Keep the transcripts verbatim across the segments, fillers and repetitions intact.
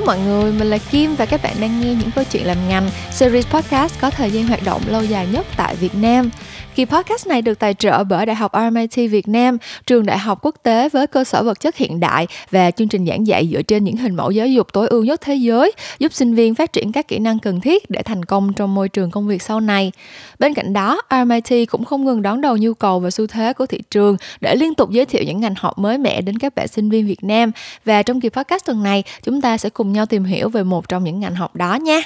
Hello mọi người, mình là Kim và các bạn đang nghe những câu chuyện làm ngành, series podcast có thời gian hoạt động lâu dài nhất tại Việt Nam. Kỳ podcast này được tài trợ bởi Đại học R M I T Việt Nam, trường đại học quốc tế với cơ sở vật chất hiện đại và chương trình giảng dạy dựa trên những hình mẫu giáo dục tối ưu nhất thế giới, giúp sinh viên phát triển các kỹ năng cần thiết để thành công trong môi trường công việc sau này. Bên cạnh đó, R M I T cũng không ngừng đón đầu nhu cầu và xu thế của thị trường để liên tục giới thiệu những ngành học mới mẻ đến các bạn sinh viên Việt Nam. Và trong kỳ podcast tuần này, chúng ta sẽ cùng nhau tìm hiểu về một trong những ngành học đó nha.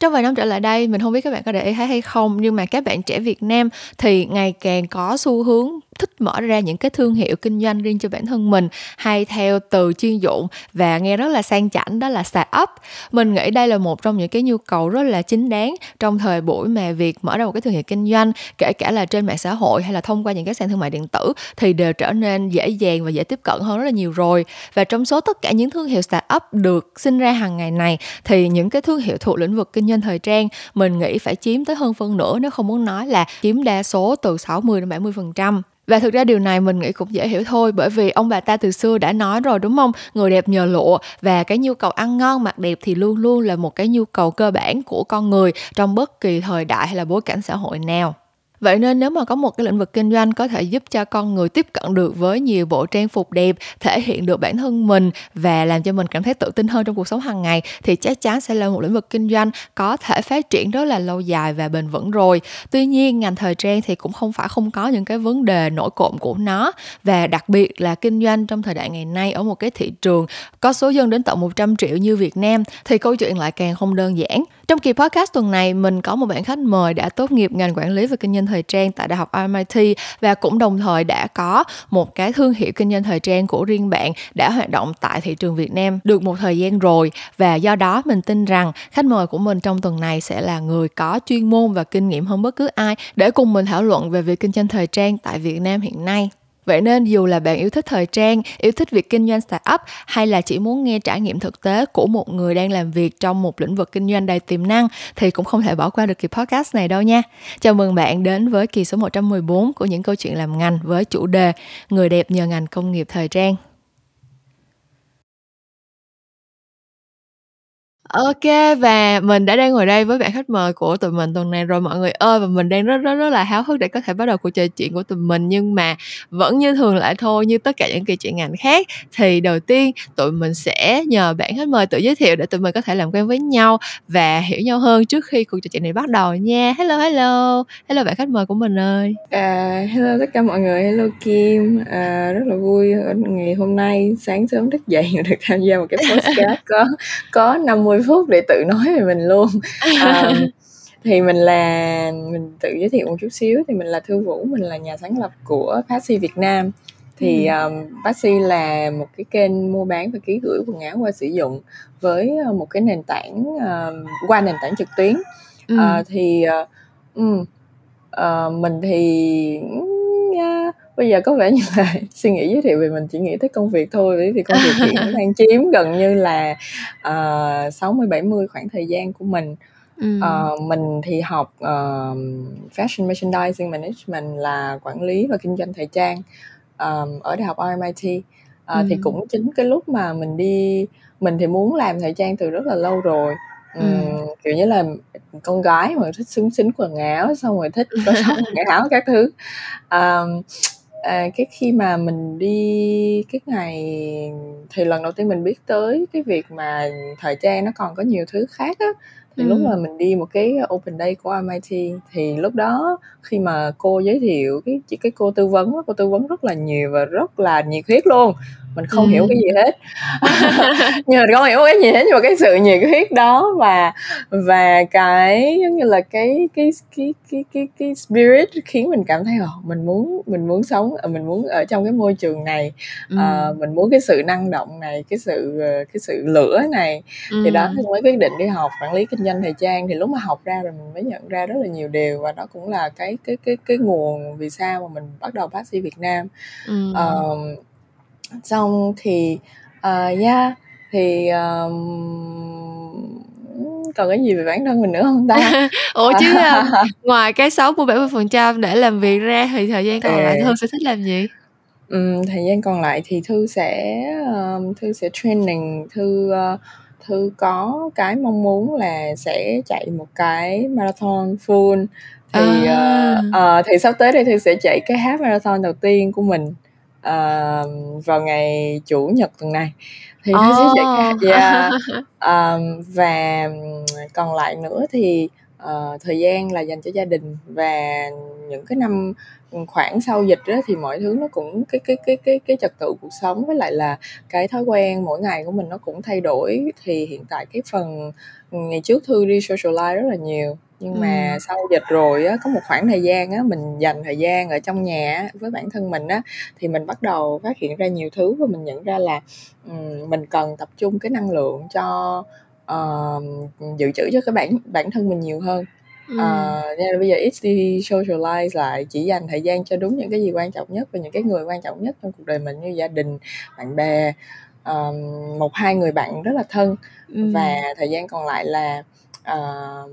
Trong vài năm trở lại đây, mình không biết các bạn có để ý thấy hay không, nhưng mà các bạn trẻ Việt Nam thì ngày càng có xu hướng thích mở ra những cái thương hiệu kinh doanh riêng cho bản thân mình, hay theo từ chuyên dụng và nghe rất là sang chảnh, đó là startup. Mình nghĩ đây là một trong những cái nhu cầu rất là chính đáng trong thời buổi mà việc mở ra một cái thương hiệu kinh doanh, kể cả là trên mạng xã hội hay là thông qua những cái sàn thương mại điện tử, thì đều trở nên dễ dàng và dễ tiếp cận hơn rất là nhiều rồi. Và trong số tất cả những thương hiệu startup được sinh ra hàng ngày này, thì những cái thương hiệu thuộc lĩnh vực kinh doanh thời trang mình nghĩ phải chiếm tới hơn phân nửa, nếu không muốn nói là chiếm đa số từ sáu mươi đến bảy mươi phần trăm. Và thực ra điều này mình nghĩ cũng dễ hiểu thôi, bởi vì ông bà ta từ xưa đã nói rồi đúng không? Người đẹp nhờ lụa, và cái nhu cầu ăn ngon mặc đẹp thì luôn luôn là một cái nhu cầu cơ bản của con người trong bất kỳ thời đại hay là bối cảnh xã hội nào. Vậy nên nếu mà có một cái lĩnh vực kinh doanh có thể giúp cho con người tiếp cận được với nhiều bộ trang phục đẹp, thể hiện được bản thân mình và làm cho mình cảm thấy tự tin hơn trong cuộc sống hàng ngày, thì chắc chắn sẽ là một lĩnh vực kinh doanh có thể phát triển rất là lâu dài và bền vững rồi. Tuy nhiên, ngành thời trang thì cũng không phải không có những cái vấn đề nổi cộm của nó, và đặc biệt là kinh doanh trong thời đại ngày nay ở một cái thị trường có số dân đến tận một trăm triệu như Việt Nam thì câu chuyện lại càng không đơn giản. Trong kỳ podcast tuần này, mình có một bạn khách mời đã tốt nghiệp ngành quản lý và kinh doanh thời trang tại Đại học R M I T, và cũng đồng thời đã có một cái thương hiệu kinh doanh thời trang của riêng bạn đã hoạt động tại thị trường Việt Nam được một thời gian rồi. Và do đó mình tin rằng khách mời của mình trong tuần này sẽ là người có chuyên môn và kinh nghiệm hơn bất cứ ai để cùng mình thảo luận về việc kinh doanh thời trang tại Việt Nam hiện nay. Vậy nên dù là bạn yêu thích thời trang, yêu thích việc kinh doanh startup, hay là chỉ muốn nghe trải nghiệm thực tế của một người đang làm việc trong một lĩnh vực kinh doanh đầy tiềm năng, thì cũng không thể bỏ qua được kỳ podcast này đâu nha. Chào mừng bạn đến với kỳ số một trăm mười bốn của những câu chuyện làm ngành với chủ đề Người đẹp nhờ ngành công nghiệp thời trang. Ok, và mình đã đang ngồi đây với bạn khách mời của tụi mình tuần này rồi mọi người ơi, và mình đang rất rất rất là háo hức để có thể bắt đầu cuộc trò chuyện của tụi mình. Nhưng mà vẫn như thường lại thôi, như tất cả những kỳ chuyện ngành khác, thì đầu tiên tụi mình sẽ nhờ bạn khách mời tự giới thiệu để tụi mình có thể làm quen với nhau và hiểu nhau hơn trước khi cuộc trò chuyện này bắt đầu nha. Hello hello, hello bạn khách mời của mình ơi. À, hello tất cả mọi người, hello Kim. À, rất là vui ngày hôm nay sáng sớm thức dậy được tham gia một cái podcast có có năm mươi phút để tự nói về mình luôn. À, thì mình là mình tự giới thiệu một chút xíu, thì mình là Thư Vũ, mình là nhà sáng lập của Passii Việt Nam. Thì um, Passii là một cái kênh mua bán và ký gửi quần áo qua sử dụng với một cái nền tảng uh, qua nền tảng trực tuyến. Uh, ừ. Thì uh, um, uh, mình thì uh, bây giờ có vẻ như là suy nghĩ giới thiệu về mình chỉ nghĩ tới công việc thôi, bởi vì công việc hiện đang chiếm gần như là sáu mươi bảy mươi khoảng thời gian của mình. Ừ. Uh, mình thì học uh, Fashion Merchandising Management là quản lý và kinh doanh thời trang uh, ở Đại học R M I T. Uh, ừ. Thì cũng chính cái lúc mà mình đi, mình thì muốn làm thời trang từ rất là lâu rồi. Ừ. Ừ, kiểu như là con gái mà thích xúng xính quần áo, xong rồi thích có sắm quần áo các thứ. À, à, cái khi mà mình đi cái ngày thì lần đầu tiên mình biết tới cái việc mà thời trang nó còn có nhiều thứ khác á, thì ừ. lúc mà mình đi một cái open day của R M I T, thì lúc đó khi mà cô giới thiệu cái cái cô tư vấn cô tư vấn rất là nhiều và rất là nhiệt huyết luôn. Mình không ừ. hiểu cái gì hết. Nhưng mình không hiểu cái gì hết, nhưng mà cái sự nhiệt huyết đó và và cái giống như là cái cái cái cái cái, cái spirit khiến mình cảm thấy oh, mình muốn mình muốn sống, mình muốn ở trong cái môi trường này, ừ. uh, mình muốn cái sự năng động này, cái sự cái sự lửa này. Ừ. Thì đó mới quyết định đi học quản lý kinh doanh thời trang. Thì lúc mà học ra rồi mình mới nhận ra rất là nhiều điều, và đó cũng là cái cái cái cái nguồn vì sao mà mình bắt đầu Passii Việt Nam. Ừ. Uh, xong thì uh, yeah, thì um, còn cái gì về bản thân mình nữa không ta? Ủa chứ uh, ngoài cái sáu mươi bảy mươi phần trăm để làm việc ra thì thời gian còn à. lại Thư sẽ thích làm gì? Um, thời gian còn lại thì Thư sẽ um, Thư sẽ training Thư uh, Thư có cái mong muốn là sẽ chạy một cái marathon full. Thì à. uh, uh, thì sắp tới đây Thư sẽ chạy cái half marathon đầu tiên của mình uh, vào ngày Chủ nhật tuần này. Thì Thư sẽ chạy cái yeah. uh, và còn lại nữa thì Uh, thời gian là dành cho gia đình, và những cái năm khoảng sau dịch đó thì mọi thứ nó cũng cái cái cái cái cái trật tự cuộc sống với lại là cái thói quen mỗi ngày của mình nó cũng thay đổi. Thì hiện tại cái phần ngày trước Thư đi socialize rất là nhiều, nhưng mà ừ. sau dịch rồi á, có một khoảng thời gian á mình dành thời gian ở trong nhà với bản thân mình á, thì mình bắt đầu phát hiện ra nhiều thứ và mình nhận ra là um, mình cần tập trung cái năng lượng cho Uh, dự trữ cho cái bản bản thân mình nhiều hơn. Uh, nên là bây giờ ít đi socialize lại, chỉ dành thời gian cho đúng những cái gì quan trọng nhất và những cái người quan trọng nhất trong cuộc đời mình, như gia đình, bạn bè, uh, một hai người bạn rất là thân. Ừ. Và thời gian còn lại là uh,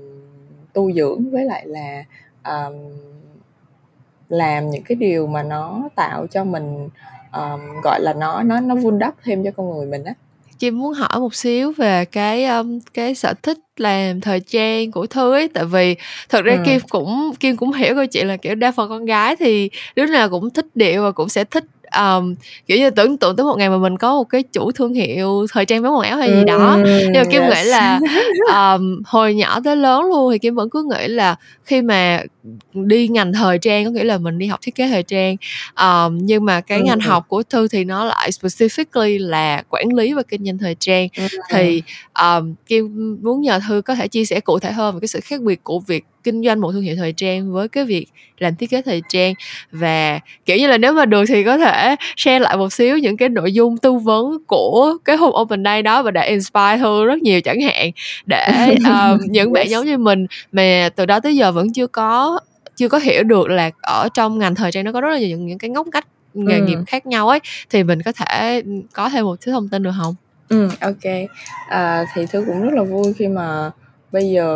tu dưỡng với lại là uh, làm những cái điều mà nó tạo cho mình uh, gọi là nó nó nó vun đắp thêm cho con người mình á. Chị muốn hỏi một xíu về cái um, cái sở thích làm thời trang của Thư ấy, tại vì thật ra ừ. Kim cũng Kim cũng hiểu câu chuyện là kiểu đa phần con gái thì đứa nào cũng thích điệu và cũng sẽ thích um, kiểu như tưởng tượng tới một ngày mà mình có một cái chủ thương hiệu thời trang bán quần áo hay gì đó. Nhưng mà Kim yes. nghĩ là um, hồi nhỏ tới lớn luôn thì Kim vẫn cứ nghĩ là khi mà đi ngành thời trang có nghĩa là mình đi học thiết kế thời trang, um, nhưng mà cái ừ. ngành học của Thư thì nó lại specifically là quản lý và kinh doanh thời trang. ừ. Thì um, Kim muốn nhờ Thư có thể chia sẻ cụ thể hơn về cái sự khác biệt của việc kinh doanh một thương hiệu thời trang với cái việc làm thiết kế thời trang, và kiểu như là nếu mà được thì có thể share lại một xíu những cái nội dung tư vấn của cái hôm open day đó và đã inspire Thư rất nhiều chẳng hạn, để um, những bạn yes. giống như mình mà từ đó tới giờ vẫn chưa có chưa có hiểu được là ở trong ngành thời trang nó có rất là nhiều những, những cái ngóc ngách nghề ừ. nghiệp khác nhau ấy, thì mình có thể có thêm một thứ thông tin được không? Ừ, ok. À, thì Thư cũng rất là vui khi mà bây giờ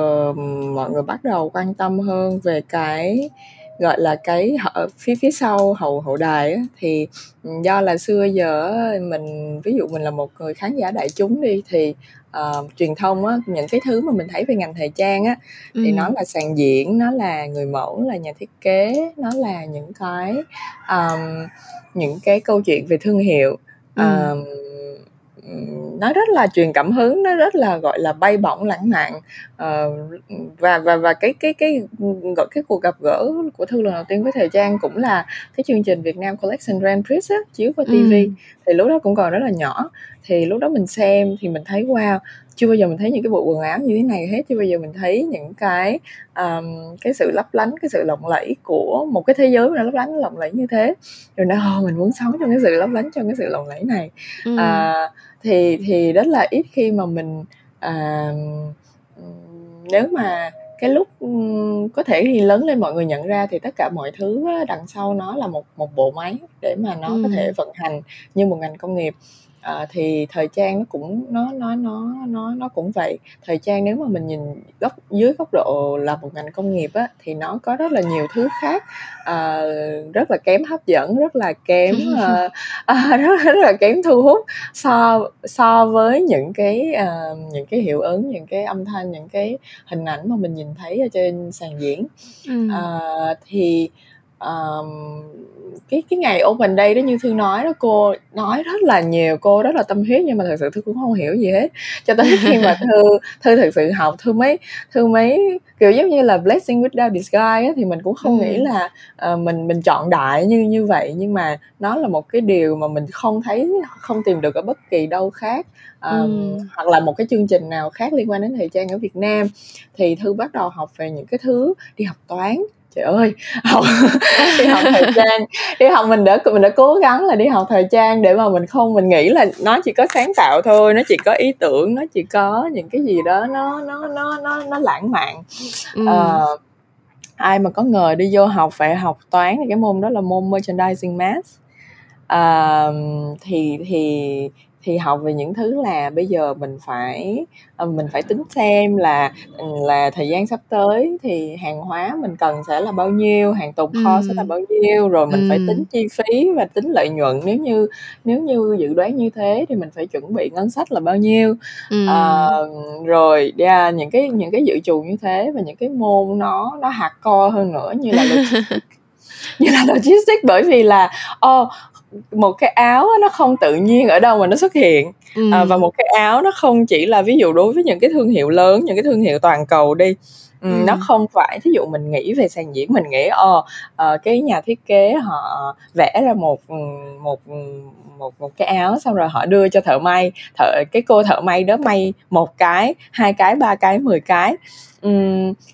mọi người bắt đầu quan tâm hơn về cái gọi là cái phía phía sau hậu hậu đài á. Thì do là xưa giờ mình, ví dụ mình là một người khán giả đại chúng đi, thì uh, truyền thông á, những cái thứ mà mình thấy về ngành thời trang á ừ. thì nó là sàn diễn, nó là người mẫu, là nhà thiết kế, nó là những cái um, những cái câu chuyện về thương hiệu. ừ. um, Nó rất là truyền cảm hứng, nó rất là gọi là bay bổng, lãng mạn. uh, và và và cái cái cái gọi cái cuộc gặp gỡ của Thư lần đầu tiên với thời trang cũng là cái chương trình Việt Nam Collection Grand Prix á, chiếu qua ti vi. ừ. Thì lúc đó cũng còn rất là nhỏ, thì lúc đó mình xem thì mình thấy wow, chưa bao giờ mình thấy những cái bộ quần áo như thế này hết, chưa bao giờ mình thấy những cái um, cái sự lấp lánh, cái sự lộng lẫy của một cái thế giới mà lấp lánh lộng lẫy như thế. Rồi nói oh, mình muốn sống trong cái sự lấp lánh, trong cái sự lộng lẫy này. ừ. uh, thì thì rất là ít khi mà mình uh, nếu mà cái lúc có thể thì lớn lên mọi người nhận ra thì tất cả mọi thứ đằng sau nó là một một bộ máy để mà nó ừ. có thể vận hành như một ngành công nghiệp. À, thì thời trang nó cũng nó nó nó nó nó cũng vậy. Thời trang nếu mà mình nhìn góc dưới góc độ là một ngành công nghiệp á, thì nó có rất là nhiều thứ khác, à, rất là kém hấp dẫn, rất là kém à, à, rất, rất là kém thu hút so so với những cái à, những cái hiệu ứng, những cái âm thanh, những cái hình ảnh mà mình nhìn thấy ở trên sàn diễn. à, thì Um, cái cái ngày open day đó, như Thư nói đó, cô nói rất là nhiều, cô rất là tâm huyết, nhưng mà thật sự Thư cũng không hiểu gì hết cho tới khi mà Thư Thư thật sự học, Thư mấy Thư mấy kiểu giống như là blessing without disguise á, thì mình cũng không ừ. nghĩ là uh, mình mình chọn đại như như vậy, nhưng mà nó là một cái điều mà mình không thấy, không tìm được ở bất kỳ đâu khác, um, ừ. hoặc là một cái chương trình nào khác liên quan đến thời trang ở Việt Nam. Thì Thư bắt đầu học về những cái thứ, đi học toán, trời ơi, học đi học thời trang, đi học mình đã mình đã cố gắng là đi học thời trang để mà mình không mình nghĩ là nó chỉ có sáng tạo thôi, nó chỉ có ý tưởng, nó chỉ có những cái gì đó nó nó nó nó nó lãng mạn. ừ. À, ai mà có ngờ đi vô học phải học toán, thì cái môn đó là môn merchandising math. À, thì thì thì học về những thứ là bây giờ mình phải mình phải tính xem là là thời gian sắp tới thì hàng hóa mình cần sẽ là bao nhiêu, hàng tồn kho ừ. sẽ là bao nhiêu, rồi mình ừ. phải tính chi phí và tính lợi nhuận. Nếu như nếu như dự đoán như thế thì mình phải chuẩn bị ngân sách là bao nhiêu, ừ. à, rồi yeah, những cái những cái dự trù như thế, và những cái môn nó nó hardcore hơn nữa như là logistics. như là logistics bởi vì là oh, một cái áo nó không tự nhiên ở đâu mà nó xuất hiện, ừ. à, và một cái áo nó không chỉ là, ví dụ đối với những cái thương hiệu lớn, những cái thương hiệu toàn cầu đi, ừ. nó không phải, thí dụ mình nghĩ về sàn diễn, mình nghĩ ờ à, cái nhà thiết kế họ vẽ ra một một một một cái áo, xong rồi họ đưa cho thợ may, thợ cái cô thợ may đó may một cái, hai cái, ba cái, mười cái. Ừ,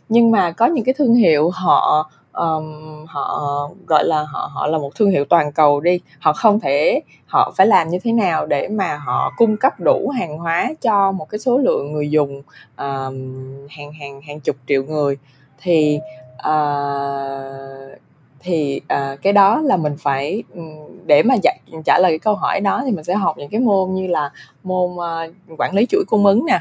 nhưng mà có những cái thương hiệu họ Um, họ gọi là họ họ là một thương hiệu toàn cầu đi, họ không thể, họ phải làm như thế nào để mà họ cung cấp đủ hàng hóa cho một cái số lượng người dùng um, hàng hàng hàng chục triệu người, thì uh, thì uh, cái đó là mình phải, để mà giải, trả lời cái câu hỏi đó thì mình sẽ học những cái môn như là môn uh, quản lý chuỗi cung ứng nè.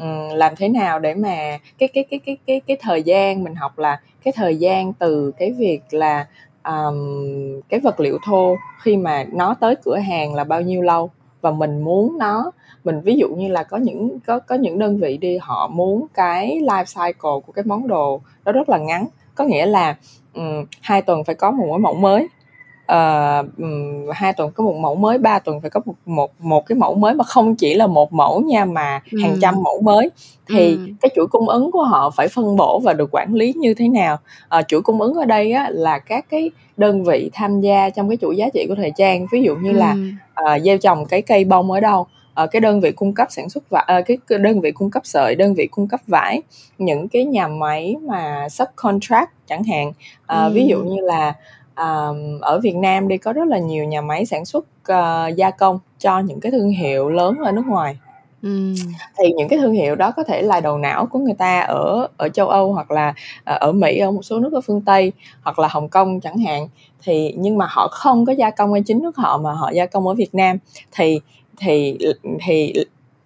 Um, làm thế nào để mà cái cái cái cái cái cái thời gian, mình học là cái thời gian từ cái việc là um, cái vật liệu thô khi mà nó tới cửa hàng là bao nhiêu lâu, và mình muốn nó, mình ví dụ như là có những có có những đơn vị đi, họ muốn cái life cycle của cái món đồ đó rất là ngắn, có nghĩa là um, hai tuần phải có một mẫu mới, Uh, hai tuần có một mẫu mới, ba tuần phải có một, một, một cái mẫu mới, mà không chỉ là một mẫu nha, mà ừ. hàng trăm mẫu mới. Thì ừ. cái chuỗi cung ứng của họ phải phân bổ và được quản lý như thế nào. uh, Chuỗi cung ứng ở đây á, là các cái đơn vị tham gia trong cái chuỗi giá trị của thời trang. Ví dụ như là uh, gieo trồng cái cây bông ở đâu, uh, cái đơn vị cung cấp sản xuất vải, uh, cái đơn vị cung cấp sợi, đơn vị cung cấp vải, những cái nhà máy mà subcontract chẳng hạn. uh, ừ. Ví dụ như là Um, ở Việt Nam đi, có rất là nhiều nhà máy sản xuất uh, gia công cho những cái thương hiệu lớn ở nước ngoài. Ừ. Thì những cái thương hiệu đó có thể là đầu não của người ta ở ở châu Âu, hoặc là ở Mỹ, ở một số nước ở phương Tây, hoặc là Hồng Kông chẳng hạn. Thì nhưng mà họ không có gia công ở chính nước họ, mà họ gia công ở Việt Nam. Thì thì thì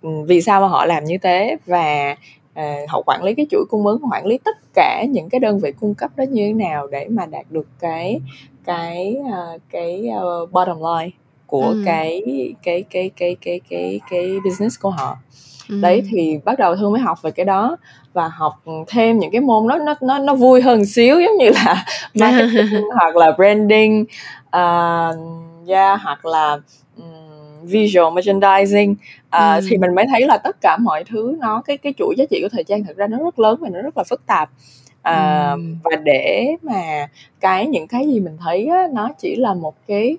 vì sao mà họ làm như thế, và À, họ quản lý cái chuỗi cung ứng, quản lý tất cả những cái đơn vị cung cấp đó như thế nào để mà đạt được cái cái uh, cái uh, bottom line của ừ. cái, cái cái cái cái cái cái business của họ. Ừ. Đấy, thì bắt đầu Thương mới học về cái đó, và học thêm những cái môn nó nó nó nó vui hơn xíu, giống như là marketing hoặc là branding, uh, yeah, hoặc là visual merchandising. À, ừ. Thì mình mới thấy là tất cả mọi thứ nó, cái cái chuỗi giá trị của thời trang thực ra nó rất lớn và nó rất là phức tạp. À, ừ. Và để mà cái những cái gì mình thấy á, nó chỉ là một cái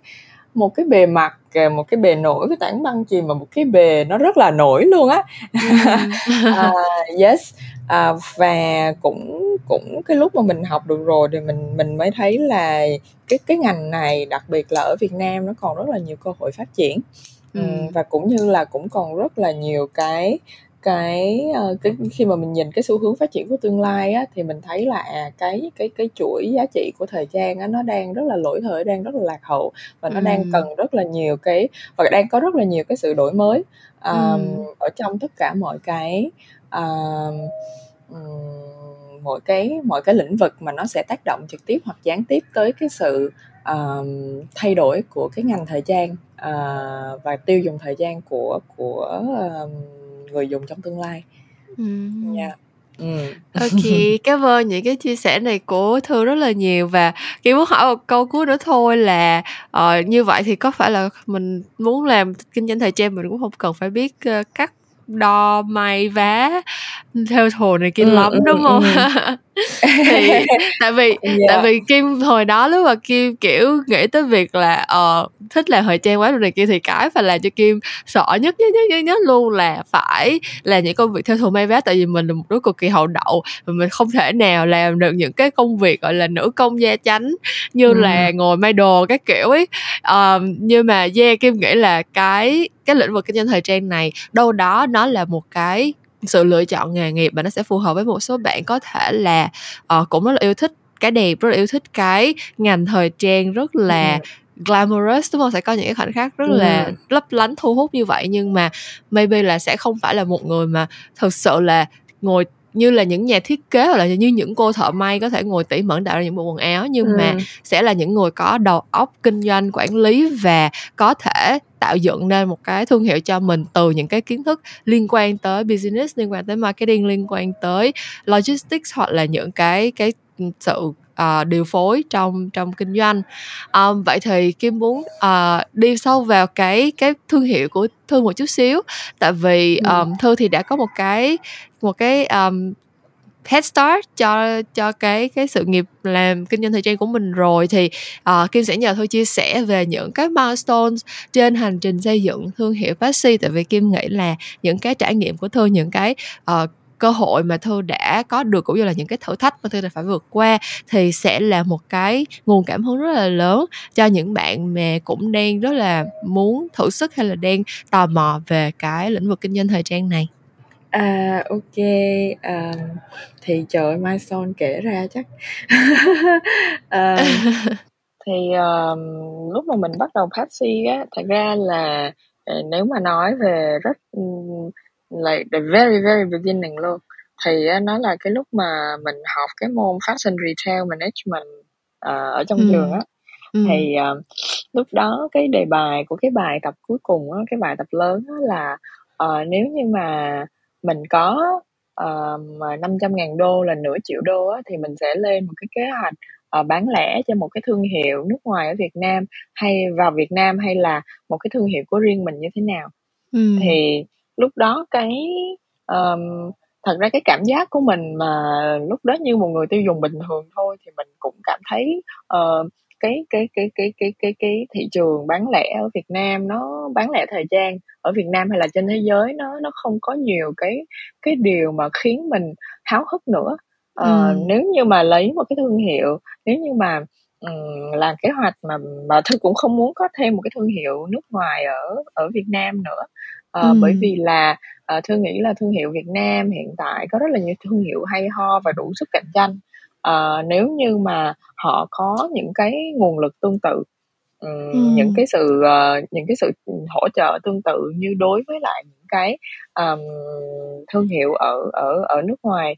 một cái bề mặt, một cái bề nổi cái tảng băng chìm, mà một cái bề nó rất là nổi luôn á. à, yes à, và cũng cũng cái lúc mà mình học được rồi thì mình mình mới thấy là cái cái ngành này, đặc biệt là ở Việt Nam, nó còn rất là nhiều cơ hội phát triển. Ừ. Và cũng như là cũng còn rất là nhiều cái cái, cái khi mà mình nhìn cái xu hướng phát triển của tương lai á, thì mình thấy là à, cái cái cái chuỗi giá trị của thời trang á, nó đang rất là lỗi thời, đang rất là lạc hậu, và nó ừ. đang cần rất là nhiều cái, và đang có rất là nhiều cái sự đổi mới um, ừ. ở trong tất cả mọi cái um, mỗi cái mỗi cái lĩnh vực mà nó sẽ tác động trực tiếp hoặc gián tiếp tới cái sự um, thay đổi của cái ngành thời trang Uh, và tiêu dùng thời gian của của uh, người dùng trong tương lai. Mm. Yeah. Mm. Ok, cảm ơn những cái chia sẻ này của Thư rất là nhiều, và Kim muốn hỏi một câu cuối nữa thôi là uh, như vậy thì có phải là mình muốn làm kinh doanh thời trang mình cũng không cần phải biết uh, cắt, đo, may, vá, theo thùa này kia ừ, lắm ừ, đúng không? Ừ, ừ. Thì tại vì yeah. tại vì Kim hồi đó lúc mà Kim kiểu nghĩ tới việc là ờ, thích làm thời trang quá rồi này kia, thì cái phải làm cho Kim sợ nhất nhất nhất nhất luôn là phải làm những công việc theo thùa may vá, tại vì mình là một đứa cực kỳ hậu đậu, mình không thể nào làm được những cái công việc gọi là nữ công gia chánh như ừ. là ngồi may đồ các kiểu ấy. Ờ, nhưng mà yeah, Kim nghĩ là cái cái lĩnh vực kinh doanh thời trang này đâu đó nó là một cái sự lựa chọn nghề nghiệp mà nó sẽ phù hợp với một số bạn có thể là uh, cũng rất là yêu thích cái đẹp, rất là yêu thích cái ngành thời trang, rất là glamorous, đúng không? Sẽ có những cái khoảnh khắc rất là lấp lánh, thu hút như vậy, nhưng mà maybe là sẽ không phải là một người mà thực sự là ngồi như là những nhà thiết kế hoặc là như những cô thợ may có thể ngồi tỉ mẩn tạo ra những bộ quần áo, nhưng ừ. mà sẽ là những người có đầu óc kinh doanh, quản lý và có thể tạo dựng nên một cái thương hiệu cho mình từ những cái kiến thức liên quan tới business, liên quan tới marketing, liên quan tới logistics hoặc là những cái cái sự uh, điều phối trong trong kinh doanh. Um, vậy thì Kim muốn uh, đi sâu vào cái cái thương hiệu của Thư một chút xíu, tại vì um, Thư thì đã có một cái một cái um, head start cho cho cái cái sự nghiệp làm kinh doanh thời trang của mình rồi, thì uh, Kim sẽ nhờ Thư chia sẻ về những cái milestones trên hành trình xây dựng thương hiệu Passii, tại vì Kim nghĩ là những cái trải nghiệm của Thư, những cái uh, cơ hội mà Thư đã có được cũng như là những cái thử thách mà Thư đã phải vượt qua thì sẽ là một cái nguồn cảm hứng rất là lớn cho những bạn mà cũng đang rất là muốn thử sức hay là đang tò mò về cái lĩnh vực kinh doanh thời trang này. À ok, à, thì trời ơi, Mai Son kể ra chắc à, thì um, lúc mà mình bắt đầu Passii á, thật ra là nếu mà nói về rất like the very very beginning luôn thì uh, nó là cái lúc mà mình học cái môn fashion retail management uh, ở trong ừ. trường á ừ. thì uh, lúc đó cái đề bài của cái bài tập cuối cùng á, cái bài tập lớn á là uh, nếu như mà mình có uh, năm trăm ngàn đô là nửa triệu đô á, thì mình sẽ lên một cái kế hoạch uh, bán lẻ cho một cái thương hiệu nước ngoài ở Việt Nam hay vào Việt Nam hay là một cái thương hiệu của riêng mình như thế nào. ừ. Thì lúc đó cái um, thật ra cái cảm giác của mình mà lúc đó như một người tiêu dùng bình thường thôi thì mình cũng cảm thấy uh, cái, cái cái cái cái cái cái thị trường bán lẻ ở Việt Nam, nó bán lẻ thời trang ở Việt Nam hay là trên thế giới nó nó không có nhiều cái cái điều mà khiến mình háo hức nữa. Uh, ừ. Nếu như mà lấy một cái thương hiệu, nếu như mà um, làm kế hoạch mà mà Thư cũng không muốn có thêm một cái thương hiệu nước ngoài ở ở Việt Nam nữa. Uh, ừ. Bởi vì là uh, Thư nghĩ là thương hiệu Việt Nam hiện tại có rất là nhiều thương hiệu hay ho và đủ sức cạnh tranh uh, nếu như mà họ có những cái nguồn lực tương tự, um, ừ. những cái sự uh, những cái sự hỗ trợ tương tự như đối với lại những cái um, thương hiệu ở ở ở nước ngoài,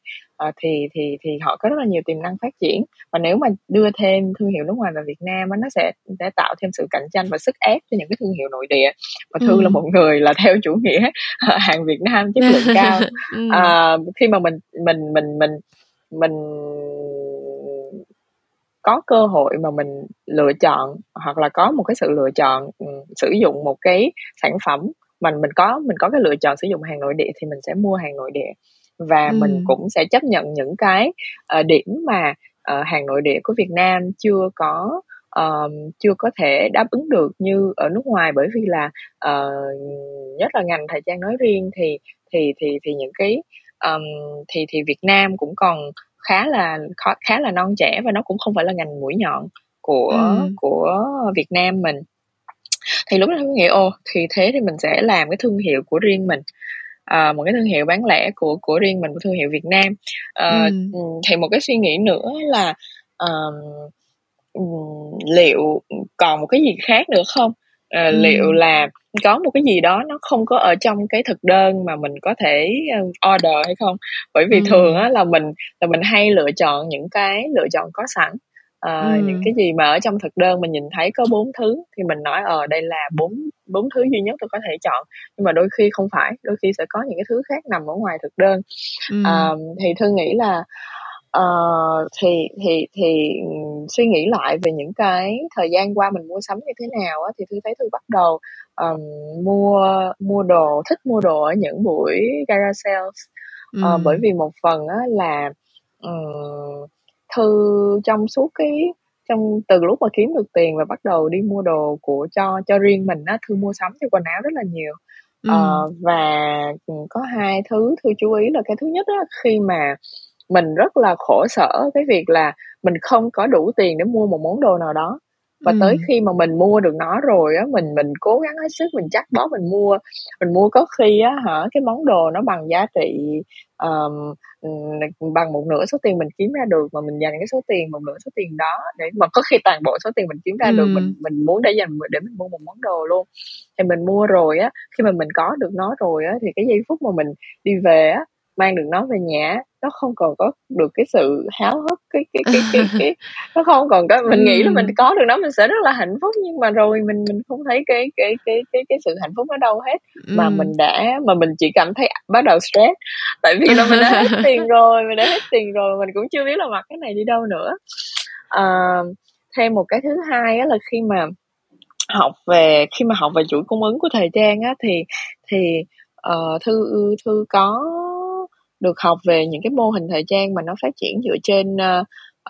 uh, thì thì thì họ có rất là nhiều tiềm năng phát triển, và nếu mà đưa thêm thương hiệu nước ngoài vào Việt Nam nó sẽ sẽ tạo thêm sự cạnh tranh và sức ép cho những cái thương hiệu nội địa. Và Thư ừ. là một người là theo chủ nghĩa hàng Việt Nam chất lượng cao. uh, khi mà mình mình mình mình mình có cơ hội mà mình lựa chọn hoặc là có một cái sự lựa chọn um, sử dụng một cái sản phẩm mà mình có mình có cái lựa chọn sử dụng hàng nội địa thì mình sẽ mua hàng nội địa, và ừ. mình cũng sẽ chấp nhận những cái uh, điểm mà uh, hàng nội địa của Việt Nam chưa có uh, chưa có thể đáp ứng được như ở nước ngoài, bởi vì là uh, nhất là ngành thời trang nói riêng thì thì thì thì những cái um, thì thì Việt Nam cũng còn khá là khá là non trẻ, và nó cũng không phải là ngành mũi nhọn của ừ. của Việt Nam mình. Thì lúc đó Thư nghĩ ô thì thế thì mình sẽ làm cái thương hiệu của riêng mình, à, một cái thương hiệu bán lẻ của của riêng mình, của thương hiệu Việt Nam. à, ừ. Thì một cái suy nghĩ nữa là um, liệu còn một cái gì khác nữa không, à, ừ. liệu là có một cái gì đó nó không có ở trong cái thực đơn mà mình có thể order hay không, bởi vì ừ. thường á, là mình là mình hay lựa chọn những cái lựa chọn có sẵn. À, ừ. những cái gì mà ở trong thực đơn mình nhìn thấy có bốn thứ thì mình nói ờ đây là bốn bốn thứ duy nhất tôi có thể chọn, nhưng mà đôi khi không phải, đôi khi sẽ có những cái thứ khác nằm ở ngoài thực đơn. ừ. À, thì Thư nghĩ là uh, thì thì thì suy nghĩ lại về những cái thời gian qua mình mua sắm như thế nào á, thì Thư thấy Thư bắt đầu um, mua mua đồ thích mua đồ ở những buổi garage sales. ừ. Uh, bởi vì một phần á là um, Thư trong suốt cái trong từ lúc mà kiếm được tiền và bắt đầu đi mua đồ của cho cho riêng mình á, Thư mua sắm cho quần áo rất là nhiều. ừ. Ờ, và có hai thứ Thư chú ý là cái thứ nhất á, khi mà mình rất là khổ sở cái việc là mình không có đủ tiền để mua một món đồ nào đó, và ừ. tới khi mà mình mua được nó rồi á, mình mình cố gắng hết sức, mình chắc bó mình mua mình mua có khi á hả, cái món đồ nó bằng giá trị um, bằng một nửa số tiền mình kiếm ra được, mà mình dành cái số tiền một nửa số tiền đó để mà có khi toàn bộ số tiền mình kiếm ra ừ. được mình mình muốn để dành để mình mua một món đồ luôn. Thì mình mua rồi á, khi mà mình có được nó rồi á, thì cái giây phút mà mình đi về á, mang được nó về nhà, nó không còn có được cái sự háo hức, cái cái cái cái, cái nó không còn có, mình nghĩ là mình có được nó mình sẽ rất là hạnh phúc, nhưng mà rồi mình mình không thấy cái cái cái cái cái sự hạnh phúc ở đâu hết, mà mình đã mà mình chỉ cảm thấy bắt đầu stress, tại vì là mình đã hết tiền rồi, mình đã hết tiền rồi, mình cũng chưa biết là mặc cái này đi đâu nữa. À, thêm một cái thứ hai á là khi mà học về khi mà học về chuỗi cung ứng của thời trang á, thì thì uh, thư thư có được học về những cái mô hình thời trang mà nó phát triển dựa trên uh,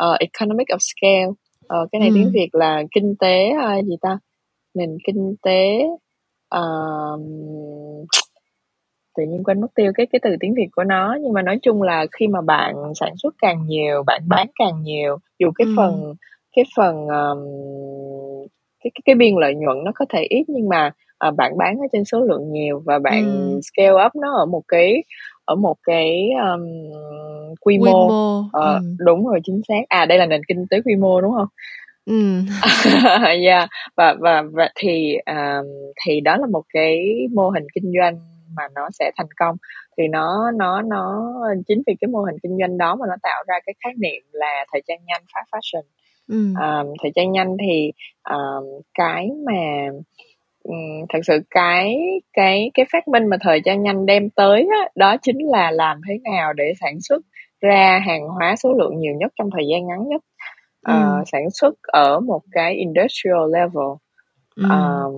uh, economic of scale, uh, cái này ừ. tiếng Việt là kinh tế uh, gì ta, nền kinh tế, uh, tự nhiên quên mất tiêu cái cái từ tiếng Việt của nó, nhưng mà nói chung là khi mà bạn sản xuất càng nhiều, bạn bán càng nhiều, dù cái ừ. phần cái phần um, cái, cái cái biên lợi nhuận nó có thể ít, nhưng mà uh, bạn bán ở trên số lượng nhiều và bạn ừ. scale up nó ở một cái ở một cái um, quy mô, quy mô. Ờ, ừ. đúng rồi, chính xác. À, đây là nền kinh tế quy mô đúng không? Ừ. yeah. và, và và thì um, thì đó là một cái mô hình kinh doanh mà nó sẽ thành công. Thì nó nó nó chính vì cái mô hình kinh doanh đó mà nó tạo ra cái khái niệm là thời trang nhanh, fast fashion. Ừ. Um, thời trang nhanh thì um, cái mà Um, thật sự cái cái cái phát minh mà thời trang nhanh đem tới đó, đó chính là làm thế nào để sản xuất ra hàng hóa số lượng nhiều nhất trong thời gian ngắn nhất, ừ. uh, sản xuất ở một cái industrial level, ừ. uh,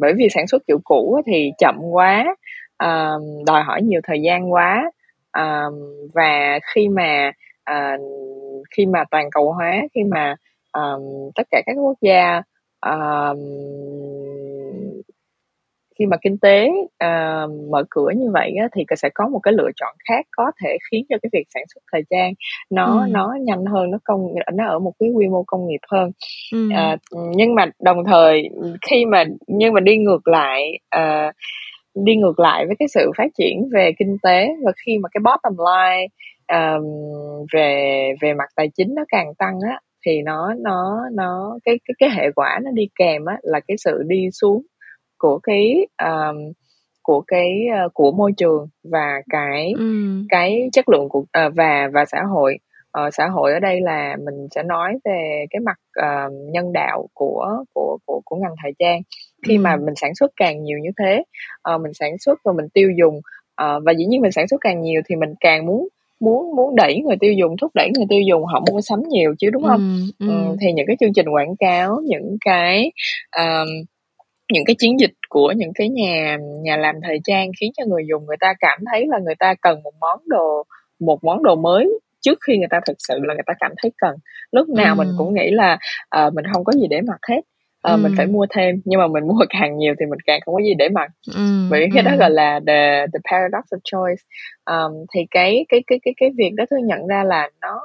bởi vì sản xuất kiểu cũ thì chậm quá, uh, đòi hỏi nhiều thời gian quá, uh, và khi mà uh, khi mà toàn cầu hóa, khi mà uh, tất cả các quốc gia uh, khi mà kinh tế uh, mở cửa như vậy á, thì sẽ có một cái lựa chọn khác có thể khiến cho cái việc sản xuất thời trang nó ừ. nó nhanh hơn, nó công nó ở một cái quy mô công nghiệp hơn. Ừ. Uh, nhưng mà đồng thời khi mà nhưng mà đi ngược lại uh, đi ngược lại với cái sự phát triển về kinh tế, và khi mà cái bottom line uh, về về mặt tài chính nó càng tăng á, thì nó nó nó cái cái cái hệ quả nó đi kèm á là cái sự đi xuống của cái um, của cái uh, của môi trường và cái ừ. cái chất lượng của uh, và và xã hội. Uh, xã hội ở đây là mình sẽ nói về cái mặt uh, nhân đạo của của của của ngành thời trang. Khi ừ. mà mình sản xuất càng nhiều như thế, uh, mình sản xuất và mình tiêu dùng, uh, và dĩ nhiên mình sản xuất càng nhiều thì mình càng muốn muốn muốn đẩy người tiêu dùng, thúc đẩy người tiêu dùng họ mua sắm nhiều chứ, đúng không? Ừ, ừ. Um, thì những cái chương trình quảng cáo, những cái um, những cái chiến dịch của những cái nhà nhà làm thời trang khiến cho người dùng người ta cảm thấy là người ta cần một món đồ một món đồ mới trước khi người ta thực sự là người ta cảm thấy cần. Lúc nào ừ. mình cũng nghĩ là uh, mình không có gì để mặc hết, uh, ừ. mình phải mua thêm, nhưng mà mình mua càng nhiều thì mình càng không có gì để mặc. Bởi ừ. cái đó gọi là the the paradox of choice. Um, thì cái cái cái cái cái việc đó tôi nhận ra là nó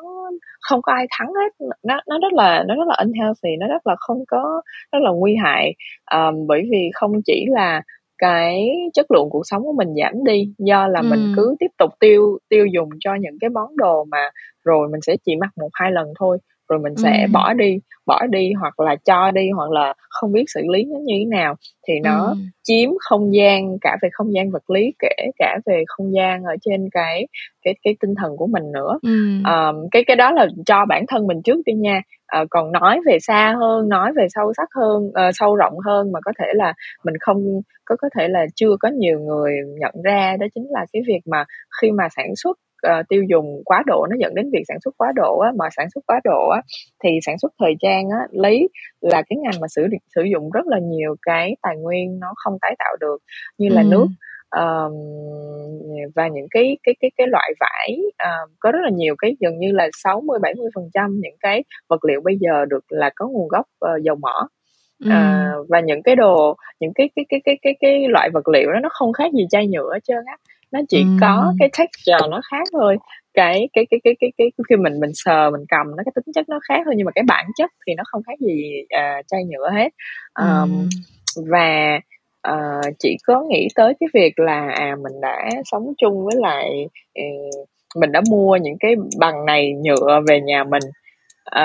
không có ai thắng hết, nó nó rất là nó rất là unhealthy, nó rất là không có rất là nguy hại, um, bởi vì không chỉ là cái chất lượng cuộc sống của mình giảm đi do là ừ. mình cứ tiếp tục tiêu tiêu dùng cho những cái món đồ mà rồi mình sẽ chỉ mặc một hai lần thôi, rồi mình sẽ ừ. bỏ đi bỏ đi hoặc là cho đi, hoặc là không biết xử lý nó như thế nào, thì nó ừ. chiếm không gian, cả về không gian vật lý, kể cả về không gian ở trên cái cái cái tinh thần của mình nữa. ừ. um, cái cái đó là cho bản thân mình trước đi nha. Uh, còn nói về xa hơn, nói về sâu sắc hơn, uh, sâu rộng hơn mà có thể là mình không có có thể là chưa có nhiều người nhận ra, đó chính là cái việc mà khi mà sản xuất Uh, tiêu dùng quá độ nó dẫn đến việc sản xuất quá độ á, mà sản xuất quá độ á, thì sản xuất thời trang á, lấy là cái ngành mà sử, sử dụng rất là nhiều cái tài nguyên nó không tái tạo được, như là ừ. nước, um, và những cái cái cái cái loại vải, uh, có rất là nhiều cái, gần như là sáu mươi đến bảy mươi phần trăm những cái vật liệu bây giờ được là có nguồn gốc uh, dầu mỏ. Ừ. À, và những cái đồ những cái cái cái cái cái cái loại vật liệu đó nó không khác gì chai nhựa hết trơn á, nó chỉ ừ. có cái texture nó khác thôi, cái cái cái cái cái cái khi mình mình sờ mình cầm nó, cái tính chất nó khác thôi, nhưng mà cái bản chất thì nó không khác gì uh, chai nhựa hết. Um, mm. Và uh, chỉ có nghĩ tới cái việc là à mình đã sống chung với lại uh, mình đã mua những cái bằng này nhựa về nhà mình,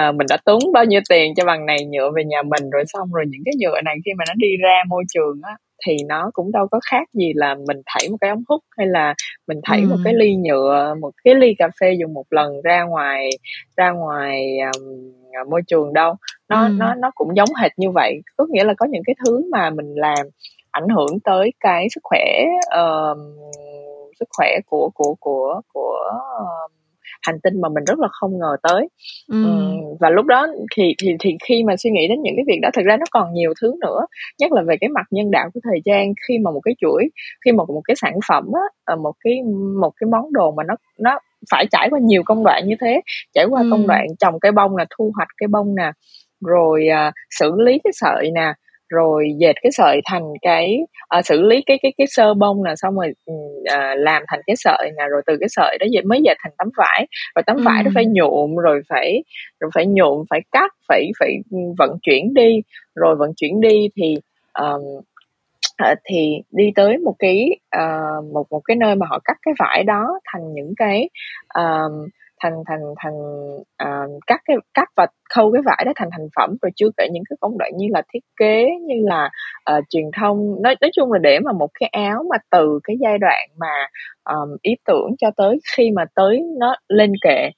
uh, mình đã tốn bao nhiêu tiền cho bằng này nhựa về nhà mình rồi, xong rồi những cái nhựa này khi mà nó đi ra môi trường á thì nó cũng đâu có khác gì là mình thảy một cái ống hút hay là mình thảy ừ. một cái ly nhựa, một cái ly cà phê dùng một lần ra ngoài ra ngoài um, môi trường đâu. Nó ừ. nó nó cũng giống hệt như vậy. Có nghĩa là có những cái thứ mà mình làm ảnh hưởng tới cái sức khỏe uh, sức khỏe của của của của uh, hành tinh mà mình rất là không ngờ tới. ừ. Và lúc đó thì, thì, thì khi mà suy nghĩ đến những cái việc đó, thực ra nó còn nhiều thứ nữa, nhất là về cái mặt nhân đạo của thời gian. Khi mà một cái chuỗi, khi một một cái sản phẩm á, một cái một cái món đồ mà nó nó phải trải qua nhiều công đoạn như thế, trải qua ừ. công đoạn trồng cây bông nè, thu hoạch cây bông nè, rồi à, xử lý cái sợi nè, rồi dệt cái sợi thành cái à, xử lý cái cái cái sơ bông là xong rồi à, làm thành cái sợi nè, rồi từ cái sợi đó dệt, mới dệt thành tấm vải, rồi tấm ừ. vải nó phải nhuộm, rồi phải rồi phải nhuộm, phải cắt, phải phải vận chuyển đi, rồi vận chuyển đi thì um, thì đi tới một cái uh, một một cái nơi mà họ cắt cái vải đó thành những cái um, thành thành thành uh, cắt cái cắt và khâu cái vải đó thành thành phẩm, rồi chưa kể những cái công đoạn như là thiết kế, như là uh, truyền thông. Nói nói chung là để mà một cái áo mà từ cái giai đoạn mà um, ý tưởng cho tới khi mà tới nó lên kệ,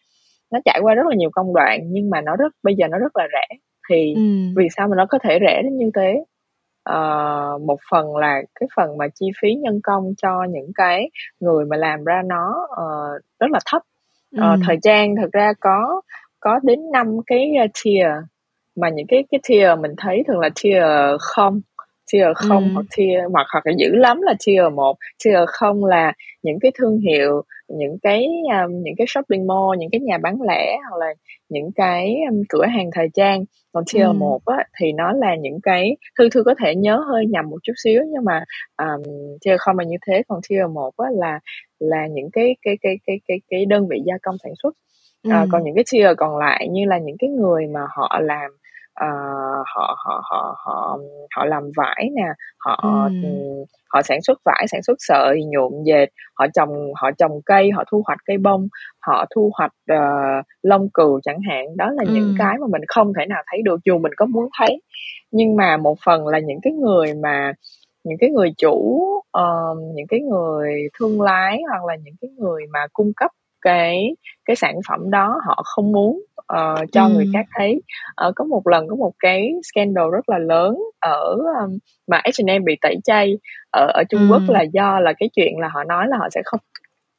nó trải qua rất là nhiều công đoạn, nhưng mà nó rất bây giờ nó rất là rẻ. Thì ừ. vì sao mà nó có thể rẻ đến như thế? Uh, một phần là cái phần mà chi phí nhân công cho những cái người mà làm ra nó uh, rất là thấp. Ừ. Ờ, thời trang thực ra có có đến năm cái tier, mà những cái cái tier mình thấy thường là tier không, tier không ừ. hoặc tier hoặc hoặc là dữ lắm là tier một, tier không là những cái thương hiệu, những cái um, những cái shopping mall, những cái nhà bán lẻ, hoặc là những cái um, cửa hàng thời trang. Còn tier ừ. một á, thì nó là những cái Thư Thư có thể nhớ hơi nhầm một chút xíu, nhưng mà um, tier không là như thế. Còn tier một á, là là những cái cái cái cái cái cái đơn vị gia công sản xuất. ừ. À, còn những cái tier còn lại như là những cái người mà họ làm uh, họ họ họ họ họ làm vải nè, họ ừ. họ sản xuất vải, sản xuất sợi, nhuộm dệt, họ trồng họ trồng cây, họ thu hoạch cây bông, họ thu hoạch uh, lông cừu chẳng hạn. Đó là ừ. những cái mà mình không thể nào thấy được dù mình có muốn thấy, nhưng mà một phần là những cái người mà những cái người chủ, uh, những cái người thương lái, hoặc là những cái người mà cung cấp cái cái sản phẩm đó, họ không muốn uh, cho ừ. người khác thấy. Uh, có một lần có một cái scandal rất là lớn ở um, mà H and M bị tẩy chay ở ở Trung ừ. Quốc, là do là cái chuyện là họ nói là họ sẽ không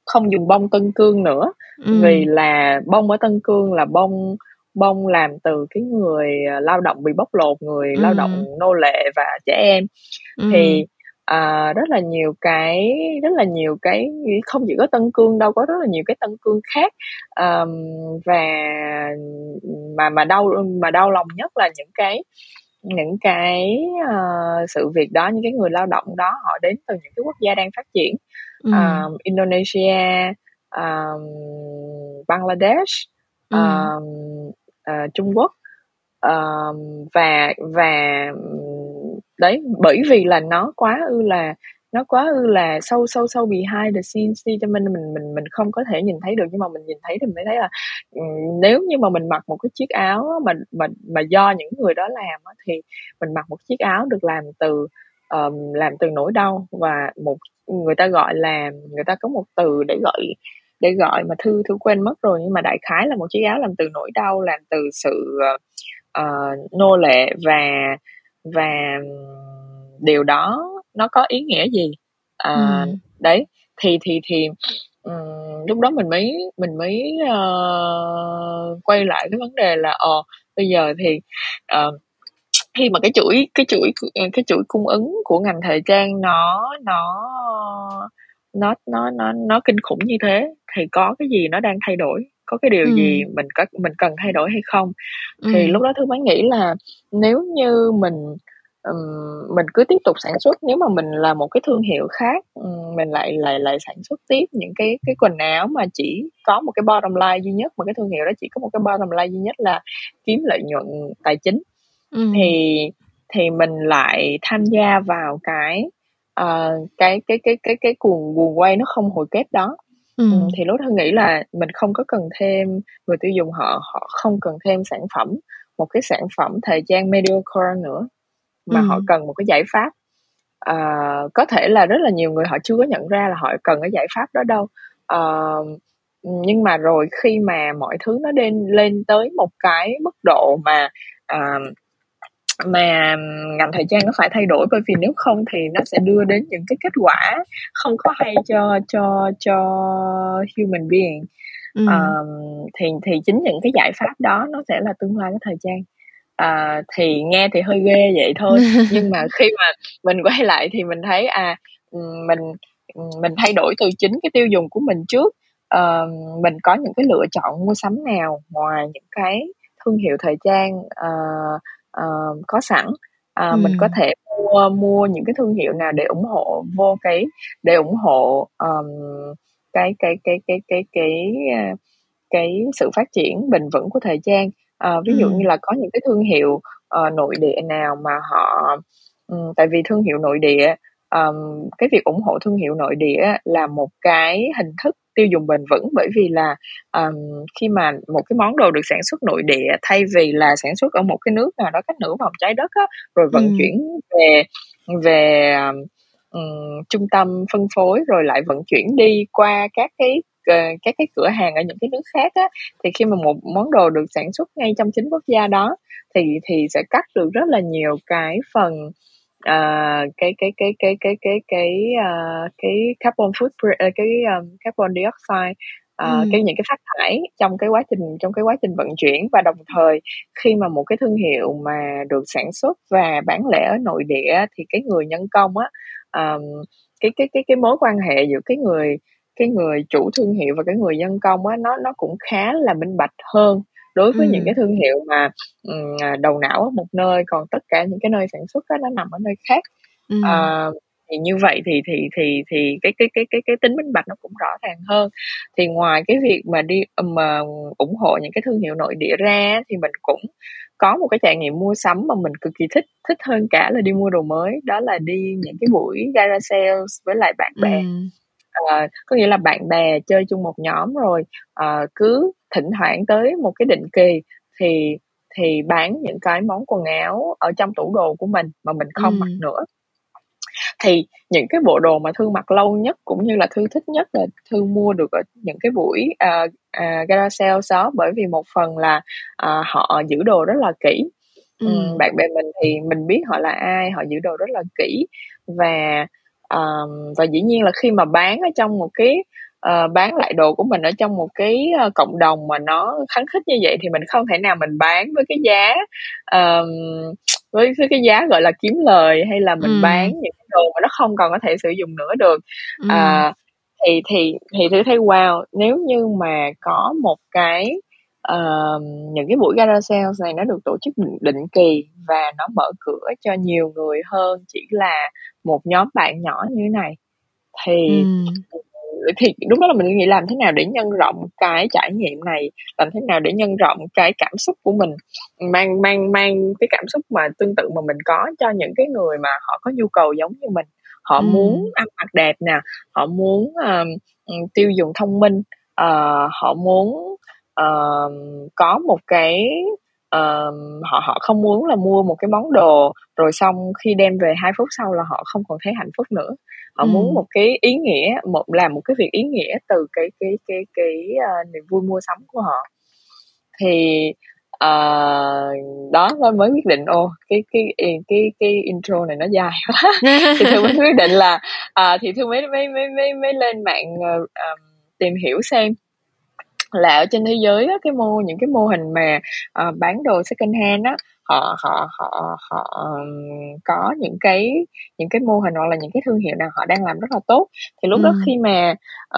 không dùng bông Tân Cương nữa, ừ. vì là bông ở Tân Cương là bông bông làm từ cái người lao động bị bóc lột, người ừ. lao động nô lệ và trẻ em. ừ. Thì uh, rất là nhiều cái rất là nhiều cái không chỉ có Tân Cương đâu, có rất là nhiều cái Tân Cương khác. Um, và mà mà đau mà đau lòng nhất là những cái những cái uh, sự việc đó, những cái người lao động đó họ đến từ những cái quốc gia đang phát triển, ừ. um, Indonesia, um, Bangladesh, ừ. um, Uh, Trung Quốc, uh, và và đấy, bởi vì là nó quá ư là nó quá ư là sâu sâu sâu behind the scenes đi, cho nên mình mình mình không có thể nhìn thấy được. Nhưng mà mình nhìn thấy thì mình mới thấy là um, nếu như mà mình mặc một cái chiếc áo mà mà mà do những người đó làm á, thì mình mặc một chiếc áo được làm từ um, làm từ nỗi đau, và một người ta gọi là người ta có một từ để gọi để gọi mà thư thư quên mất rồi, nhưng mà đại khái là một chiếc áo làm từ nỗi đau, làm từ sự uh, nô lệ, và và điều đó nó có ý nghĩa gì. uh, ừ. Đấy thì thì thì um, lúc đó mình mới mình mới uh, quay lại cái vấn đề là ồ, bây giờ thì uh, khi mà cái chuỗi cái chuỗi cái chuỗi cung ứng của ngành thời trang nó nó nó nó nó nó kinh khủng như thế, thì có cái gì nó đang thay đổi, có cái điều ừ. gì mình có mình cần thay đổi hay không. ừ. Thì lúc đó Thư mới nghĩ là nếu như mình um, mình cứ tiếp tục sản xuất. Nếu mà mình là một cái thương hiệu khác, mình lại lại lại sản xuất tiếp những cái cái quần áo mà chỉ có một cái bottom line duy nhất, mà cái thương hiệu đó chỉ có một cái bottom line duy nhất là kiếm lợi nhuận tài chính, ừ. thì thì mình lại tham gia vào cái uh, cái cái cái cái cái cuồng cuồng quay nó không hồi kết đó. Ừ. Thì lúc đó nghĩ là mình không có cần thêm người tiêu dùng, họ họ không cần thêm sản phẩm, một cái sản phẩm thời trang mediocre nữa, mà ừ. họ cần một cái giải pháp. Uh, có thể là rất là nhiều người họ chưa có nhận ra là họ cần cái giải pháp đó đâu. Uh, nhưng mà rồi khi mà mọi thứ nó lên lên tới một cái mức độ mà uh, mà ngành thời trang nó phải thay đổi, bởi vì nếu không thì nó sẽ đưa đến những cái kết quả không có hay cho cho cho human being. Ừ. Uh, thì thì chính những cái giải pháp đó nó sẽ là tương lai của thời trang. Uh, thì nghe thì hơi ghê vậy thôi, nhưng mà khi mà mình quay lại thì mình thấy à mình mình thay đổi từ chính cái tiêu dùng của mình trước. Uh, mình có những cái lựa chọn mua sắm nào ngoài những cái thương hiệu thời trang uh, Uh, có sẵn, uh, ừ. mình có thể mua mua những cái thương hiệu nào để ủng hộ vô cái để ủng hộ um, cái cái cái cái cái cái cái sự phát triển bền vững của thời trang. Uh, ví dụ ừ. như là có những cái thương hiệu uh, nội địa nào mà họ um, tại vì thương hiệu nội địa, um, cái việc ủng hộ thương hiệu nội địa là một cái hình thức tiêu dùng bền vững, bởi vì là um, khi mà một cái món đồ được sản xuất nội địa, thay vì là sản xuất ở một cái nước nào đó cách nửa vòng trái đất á, rồi vận ừ. chuyển về về um, trung tâm phân phối, rồi lại vận chuyển đi qua các cái các cái cửa hàng ở những cái nước khác á, thì khi mà một món đồ được sản xuất ngay trong chính quốc gia đó thì thì sẽ cắt được rất là nhiều cái phần Uh, cái cái cái cái cái cái cái uh, cái carbon footprint, cái um, carbon dioxide, uh, ừ. cái những cái phát thải trong cái quá trình trong cái quá trình vận chuyển. Và đồng thời khi mà một cái thương hiệu mà được sản xuất và bán lẻ ở nội địa thì cái người nhân công á, um, cái cái cái cái mối quan hệ giữa cái người cái người chủ thương hiệu và cái người nhân công á, nó nó cũng khá là minh bạch hơn đối với ừ. những cái thương hiệu mà um, đầu não ở một nơi, còn tất cả những cái nơi sản xuất đó, nó nằm ở nơi khác. ừ. à, thì như vậy thì thì thì thì cái cái cái cái cái tính minh bạch nó cũng rõ ràng hơn. Thì ngoài cái việc mà đi mà ủng hộ những cái thương hiệu nội địa ra, thì mình cũng có một cái trải nghiệm mua sắm mà mình cực kỳ thích thích hơn cả là đi mua đồ mới, đó là đi những cái buổi garage sales với lại bạn bè. ừ. À, có nghĩa là bạn bè chơi chung một nhóm, rồi à, cứ thỉnh thoảng tới một cái định kỳ thì thì bán những cái món quần áo ở trong tủ đồ của mình mà mình không ừ. mặc nữa. Thì những cái bộ đồ mà Thư mặc lâu nhất cũng như là Thư thích nhất là Thư mua được ở những cái buổi uh, uh, garage sale đó, bởi vì một phần là uh, họ giữ đồ rất là kỹ. ừ. um, bạn bè mình thì mình biết họ là ai, họ giữ đồ rất là kỹ, và Um, và dĩ nhiên là khi mà bán ở trong một cái uh, bán lại đồ của mình ở trong một cái uh, cộng đồng mà nó kháng khích như vậy, thì mình không thể nào mình bán với cái giá um, với, với cái giá gọi là kiếm lời, hay là mình ừ. bán những cái đồ mà nó không còn có thể sử dụng nữa được. ừ. uh, thì thì thì tôi thấy wow, nếu như mà có một cái uh, những cái buổi garage sales này nó được tổ chức định, định kỳ, và nó mở cửa cho nhiều người hơn chỉ là một nhóm bạn nhỏ như thế này, thì ừ. thì đúng đó là mình nghĩ làm thế nào để nhân rộng cái trải nghiệm này, làm thế nào để nhân rộng cái cảm xúc của mình, mang mang mang cái cảm xúc mà tương tự mà mình có cho những cái người mà họ có nhu cầu giống như mình. Họ ừ. muốn ăn mặc đẹp nè, họ muốn uh, tiêu dùng thông minh, uh, họ muốn uh, có một cái Uh, họ họ không muốn là mua một cái món đồ rồi xong khi đem về hai phút sau là họ không còn thấy hạnh phúc nữa. Họ ừ. muốn một cái ý nghĩa, một làm một cái việc ý nghĩa từ cái cái cái cái uh, niềm vui mua sắm của họ. Thì uh, đó mới quyết định ô cái cái cái cái, cái intro này nó dài quá. Thì Thư mới quyết định là uh, thì Thư mới mới mới mới, mới lên mạng uh, tìm hiểu xem là ở trên thế giới á, cái mô những cái mô hình mà uh, bán đồ second hand á, họ họ họ họ um, có những cái những cái mô hình hoặc là những cái thương hiệu nào họ đang làm rất là tốt. Thì lúc ừ. đó khi mà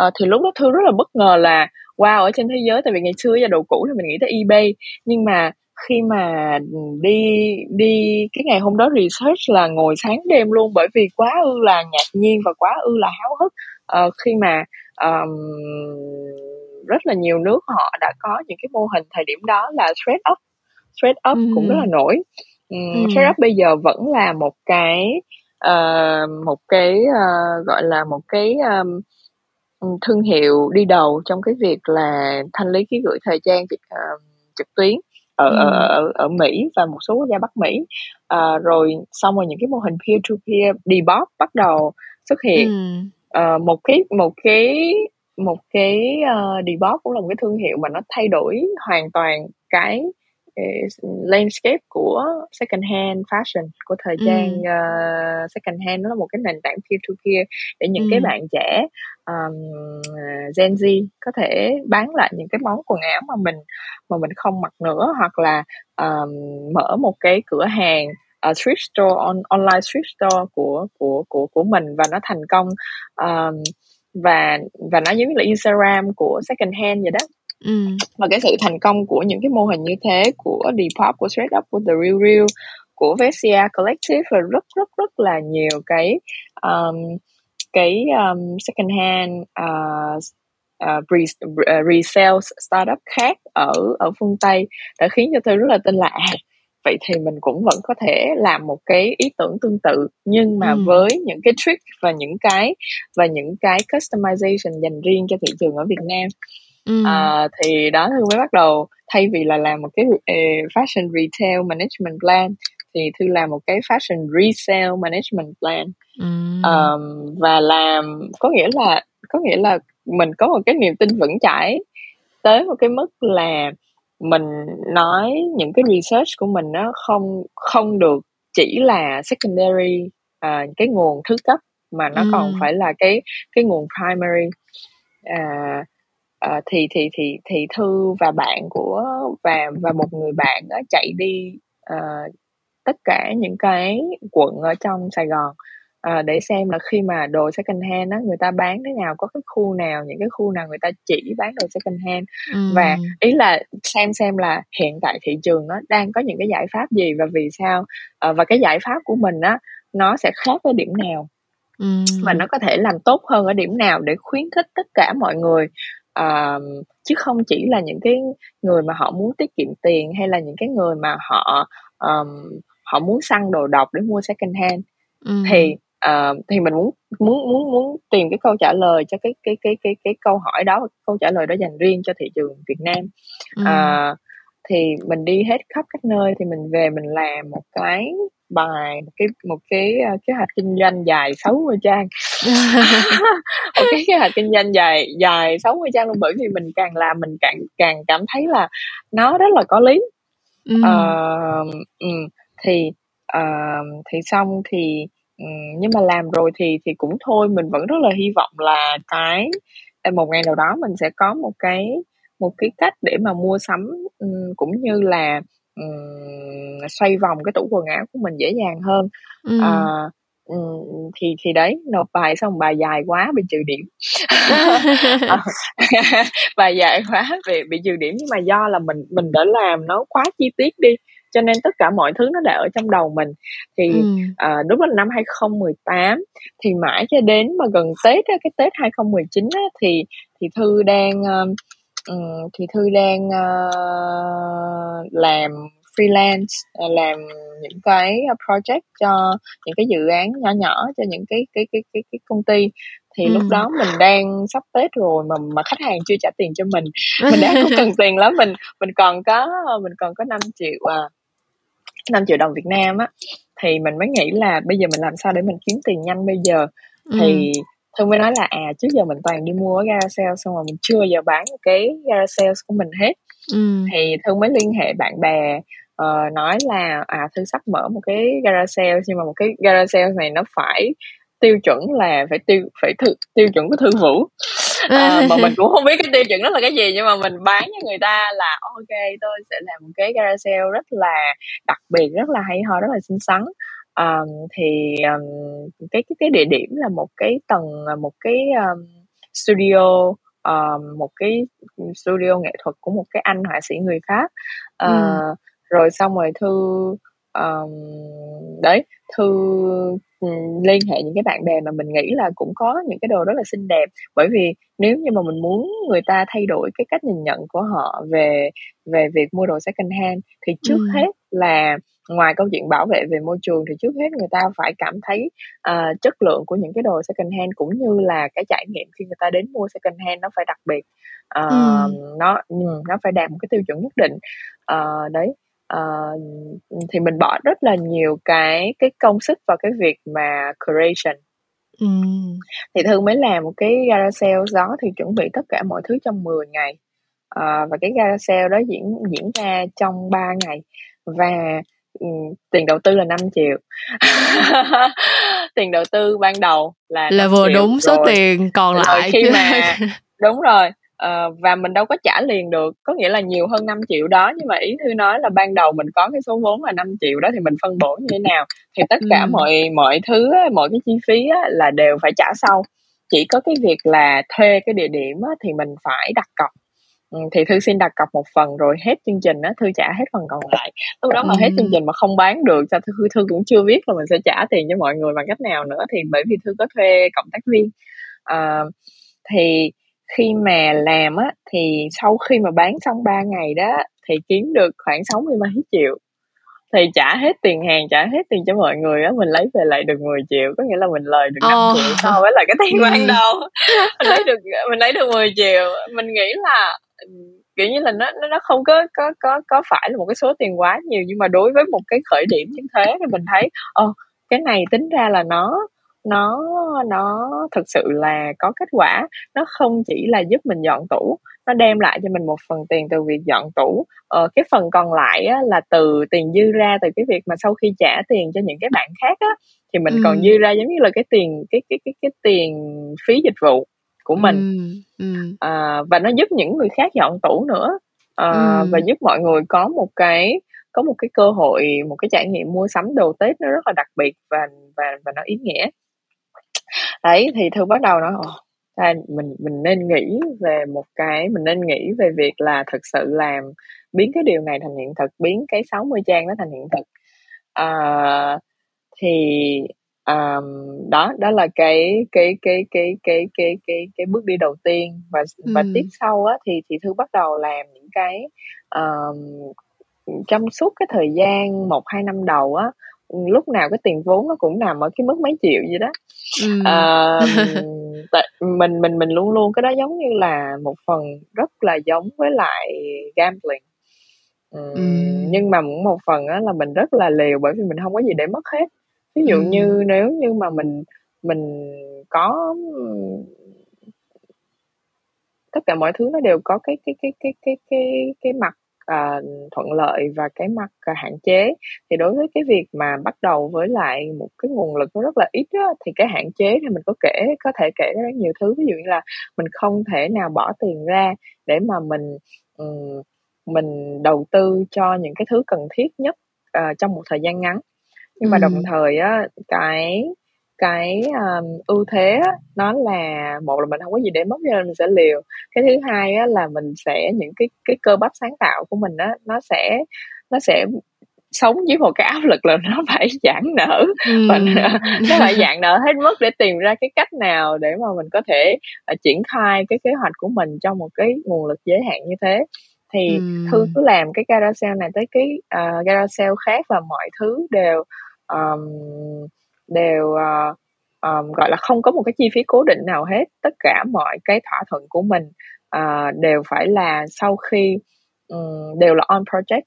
uh, thì lúc đó Thư rất là bất ngờ là wow, ở trên thế giới, tại vì ngày xưa đồ cũ thì mình nghĩ tới eBay, nhưng mà khi mà đi đi cái ngày hôm đó research là ngồi sáng đêm luôn, bởi vì quá ư là ngạc nhiên và quá ư là háo hức uh, khi mà um, rất là nhiều nước họ đã có những cái mô hình thời điểm đó là Thred Up. Thred Up ừ. cũng rất là nổi. um, ừ. Thred Up bây giờ vẫn là một cái uh, một cái uh, gọi là một cái um, thương hiệu đi đầu trong cái việc là thanh lý ký gửi thời trang việc, uh, trực tuyến ở, ừ. ở ở Mỹ và một số quốc gia Bắc Mỹ. À, rồi xong rồi những cái mô hình peer to peer, Depop bắt đầu xuất hiện. ừ. à, một cái một cái một cái uh, Depop cũng là một cái thương hiệu mà nó thay đổi hoàn toàn cái uh, landscape của second hand fashion, của thời trang ừ. uh, second hand. Nó là một cái nền tảng peer to peer để những ừ. cái bạn trẻ um, Gen Z có thể bán lại những cái món quần áo mà mình mà mình không mặc nữa, hoặc là um, mở một cái cửa hàng uh, thrift store, on, online thrift store của của của của mình và nó thành công, um, và và nó giống như là Instagram của second hand vậy đó. Ừ. Và cái sự thành công của những cái mô hình như thế của Depop, của Thred Up, của The Real Real, của Vesia Collective và rất rất rất là nhiều cái um, cái um, second hand uh, Uh, resale startup khác ở ở phương Tây đã khiến cho tôi rất là tin là à, vậy thì mình cũng vẫn có thể làm một cái ý tưởng tương tự, nhưng mà ừ. với những cái trick và những cái và những cái customization dành riêng cho thị trường ở Việt Nam. ừ. uh, thì đó Thư mới bắt đầu, thay vì là làm một cái uh, fashion retail management plan thì Thư làm một cái fashion resale management plan. ừ. um, và làm có nghĩa là có nghĩa là mình có một cái niềm tin vững chãi tới một cái mức là mình nói những cái research của mình nó không không được chỉ là secondary, à, cái nguồn thứ cấp, mà nó ừ. còn phải là cái cái nguồn primary. à, à, thì thì thì thì Thư và bạn của và và một người bạn đó chạy đi à, tất cả những cái quận ở trong Sài Gòn. À, để xem là khi mà đồ second hand á, người ta bán thế nào, có cái khu nào, những cái khu nào người ta chỉ bán đồ second hand, ừ. và ý là xem xem là hiện tại thị trường nó đang có những cái giải pháp gì và vì sao, à, và cái giải pháp của mình á nó sẽ khác ở điểm nào, ừ. và nó có thể làm tốt hơn ở điểm nào để khuyến khích tất cả mọi người. À, chứ không chỉ là những cái người mà họ muốn tiết kiệm tiền, hay là những cái người mà họ um, họ muốn săn đồ độc để mua second hand. ừ. thì Uh, thì mình muốn muốn muốn muốn tìm cái câu trả lời cho cái cái cái cái cái câu hỏi đó, câu trả lời đó dành riêng cho thị trường Việt Nam. ừ. uh, thì mình đi hết khắp các nơi, thì mình về mình làm một cái bài, một cái một cái uh, kế hoạch kinh doanh dài sáu mươi trang. Một cái kế hoạch kinh doanh dài dài sáu mươi trang luôn, bởi vì mình càng làm mình càng càng cảm thấy là nó rất là có lý. ừ. uh, um, thì uh, thì xong thì Ừ, nhưng mà làm rồi thì thì cũng thôi, mình vẫn rất là hy vọng là cái một ngày nào đó mình sẽ có một cái một cái cách để mà mua sắm um, cũng như là um, xoay vòng cái tủ quần áo của mình dễ dàng hơn. ừ. à, um, thì thì đấy, nộp bài xong bài dài quá bị trừ điểm. Bài dài quá bị bị trừ điểm, nhưng mà do là mình mình đã làm nó quá chi tiết đi, cho nên tất cả mọi thứ nó đã ở trong đầu mình. Thì ừ. à, đúng là năm hai không một tám, thì mãi cho đến mà gần Tết, cái Tết hai không một chín á, thì thì Thư đang um, thì Thư đang uh, làm freelance, làm những cái project cho những cái dự án nhỏ nhỏ cho những cái cái cái cái, cái công ty. Thì ừ. lúc đó mình đang sắp Tết rồi mà mà khách hàng chưa trả tiền cho mình, mình đang không cần tiền lắm, mình mình còn có mình còn có năm triệu à, năm triệu đồng Việt Nam á, thì mình mới nghĩ là bây giờ mình làm sao để mình kiếm tiền nhanh bây giờ. ừ. Thì Thư mới nói là à, trước giờ mình toàn đi mua ở garage sale, xong rồi mình chưa giờ bán cái garage sale của mình hết. ừ. Thì Thư mới liên hệ bạn bè, uh, nói là à, Thư sắp mở một cái garage sale, nhưng mà một cái garage sale này nó phải tiêu chuẩn là phải tiêu phải thư, tiêu chuẩn của Thư Vũ, à, mà mình cũng không biết cái tiêu chuẩn đó là cái gì, nhưng mà mình bán cho người ta là ok, tôi sẽ làm một cái garage sale rất là đặc biệt, rất là hay ho, rất là xinh xắn. um, thì um, cái, cái cái địa điểm là một cái tầng, một cái um, studio, um, một cái studio nghệ thuật của một cái anh họa sĩ người Pháp. uh, ừ. Rồi xong rồi Thư um, đấy Thư um, liên hệ những cái bạn bè mà mình nghĩ là cũng có những cái đồ rất là xinh đẹp, bởi vì nếu như mà mình muốn người ta thay đổi cái cách nhìn nhận của họ về về việc mua đồ second hand thì trước ừ. hết là ngoài câu chuyện bảo vệ về môi trường thì trước hết người ta phải cảm thấy uh, chất lượng của những cái đồ second hand cũng như là cái trải nghiệm khi người ta đến mua second hand nó phải đặc biệt, uh, ừ. nó nó phải đạt một cái tiêu chuẩn nhất định. Uh, đấy uh, thì mình bỏ rất là nhiều cái cái công sức vào cái việc mà curation. ừ. Thì Thư mới làm một cái gara sale đó, thì chuẩn bị tất cả mọi thứ trong mười ngày, uh, và cái gara sale đó diễn diễn ra trong ba ngày và tiền đầu tư là năm triệu. Tiền đầu tư ban đầu là là vừa đúng số rồi. Tiền còn rồi lại khi mà đúng rồi, uh, và mình đâu có trả liền được, có nghĩa là nhiều hơn năm triệu đó, nhưng mà ý Thư nói là ban đầu mình có cái số vốn là năm triệu đó thì mình phân bổ như thế nào, thì tất cả ừ. mọi mọi thứ á, mọi cái chi phí á, là đều phải trả sau, chỉ có cái việc là thuê cái địa điểm á, thì mình phải đặt cọc. Thì Thư xin đặt cọc một phần rồi hết chương trình á, Thư trả hết phần còn lại. Lúc đó mà hết chương trình mà không bán được cho Thư, Thư cũng chưa biết là mình sẽ trả tiền cho mọi người bằng cách nào nữa, thì bởi vì Thư có thuê cộng tác viên. À, thì khi mà làm á, thì sau khi mà bán xong ba ngày đó thì kiếm được khoảng sáu mươi mấy triệu, thì trả hết tiền hàng, trả hết tiền cho mọi người á, mình lấy về lại được mười triệu, có nghĩa là mình lời được năm oh. triệu so với là cái tiền ban đầu. Mình lấy được mình lấy được mười triệu. Mình nghĩ là kiểu như là nó nó không có có có có phải là một cái số tiền quá nhiều, nhưng mà đối với một cái khởi điểm như thế thì mình thấy ồ oh, cái này tính ra là nó nó nó thực sự là có kết quả, nó không chỉ là giúp mình dọn tủ, nó đem lại cho mình một phần tiền từ việc dọn tủ, ờ, cái phần còn lại á, là từ tiền dư ra từ cái việc mà sau khi trả tiền cho những cái bạn khác á, thì mình ừ. còn dư ra giống như là cái tiền cái cái cái cái tiền phí dịch vụ của mình, ừ, ừ. À, và nó giúp những người khác dọn tủ nữa, à, ừ. và giúp mọi người có một cái có một cái cơ hội, một cái trải nghiệm mua sắm đồ Tết nó rất là đặc biệt và và và nó ý nghĩa. Đấy thì Thư bắt đầu nói à, mình mình nên nghĩ về một cái mình nên nghĩ về việc là thực sự làm biến cái điều này thành hiện thực, biến cái sáu mươi trang đó thành hiện thực. À, thì Um, đó đó là cái cái cái cái cái cái cái cái bước đi đầu tiên, và và ừ. tiếp sau á thì thì Thư bắt đầu làm những cái um, trong suốt cái thời gian một hai năm đầu á, lúc nào cái tiền vốn nó cũng nằm ở cái mức mấy triệu gì đó. ừ. uh, mình mình mình luôn luôn cái đó giống như là một phần rất là giống với lại gambling. um, ừ. Nhưng mà một phần á là mình rất là liều, bởi vì mình không có gì để mất hết. Ví dụ như nếu như mà mình mình có tất cả mọi thứ nó đều có cái cái cái cái cái cái cái mặt à, thuận lợi và cái mặt à, hạn chế, thì đối với cái việc mà bắt đầu với lại một cái nguồn lực nó rất là ít á, thì cái hạn chế thì mình có kể có thể kể rất nhiều thứ. Ví dụ như là mình không thể nào bỏ tiền ra để mà mình um, mình đầu tư cho những cái thứ cần thiết nhất uh, trong một thời gian ngắn. Nhưng mà đồng thời á, cái cái um, ưu thế á, nó là một là mình không có gì để mất cho nên mình sẽ liều. Cái thứ hai á, là mình sẽ những cái cái cơ bắp sáng tạo của mình á, nó sẽ nó sẽ sống với một cái áp lực là nó phải giãn nở, ừ. và nó, nó phải giãn nở hết mức để tìm ra cái cách nào để mà mình có thể uh, triển khai cái kế hoạch của mình trong một cái nguồn lực giới hạn như thế. Thì ừ. Thư cứ làm cái garage sale này tới cái uh, garage sale khác, và mọi thứ đều um, đều uh, um, gọi là không có một cái chi phí cố định nào hết. Tất cả mọi cái thỏa thuận của mình uh, đều phải là sau khi um, đều là on project.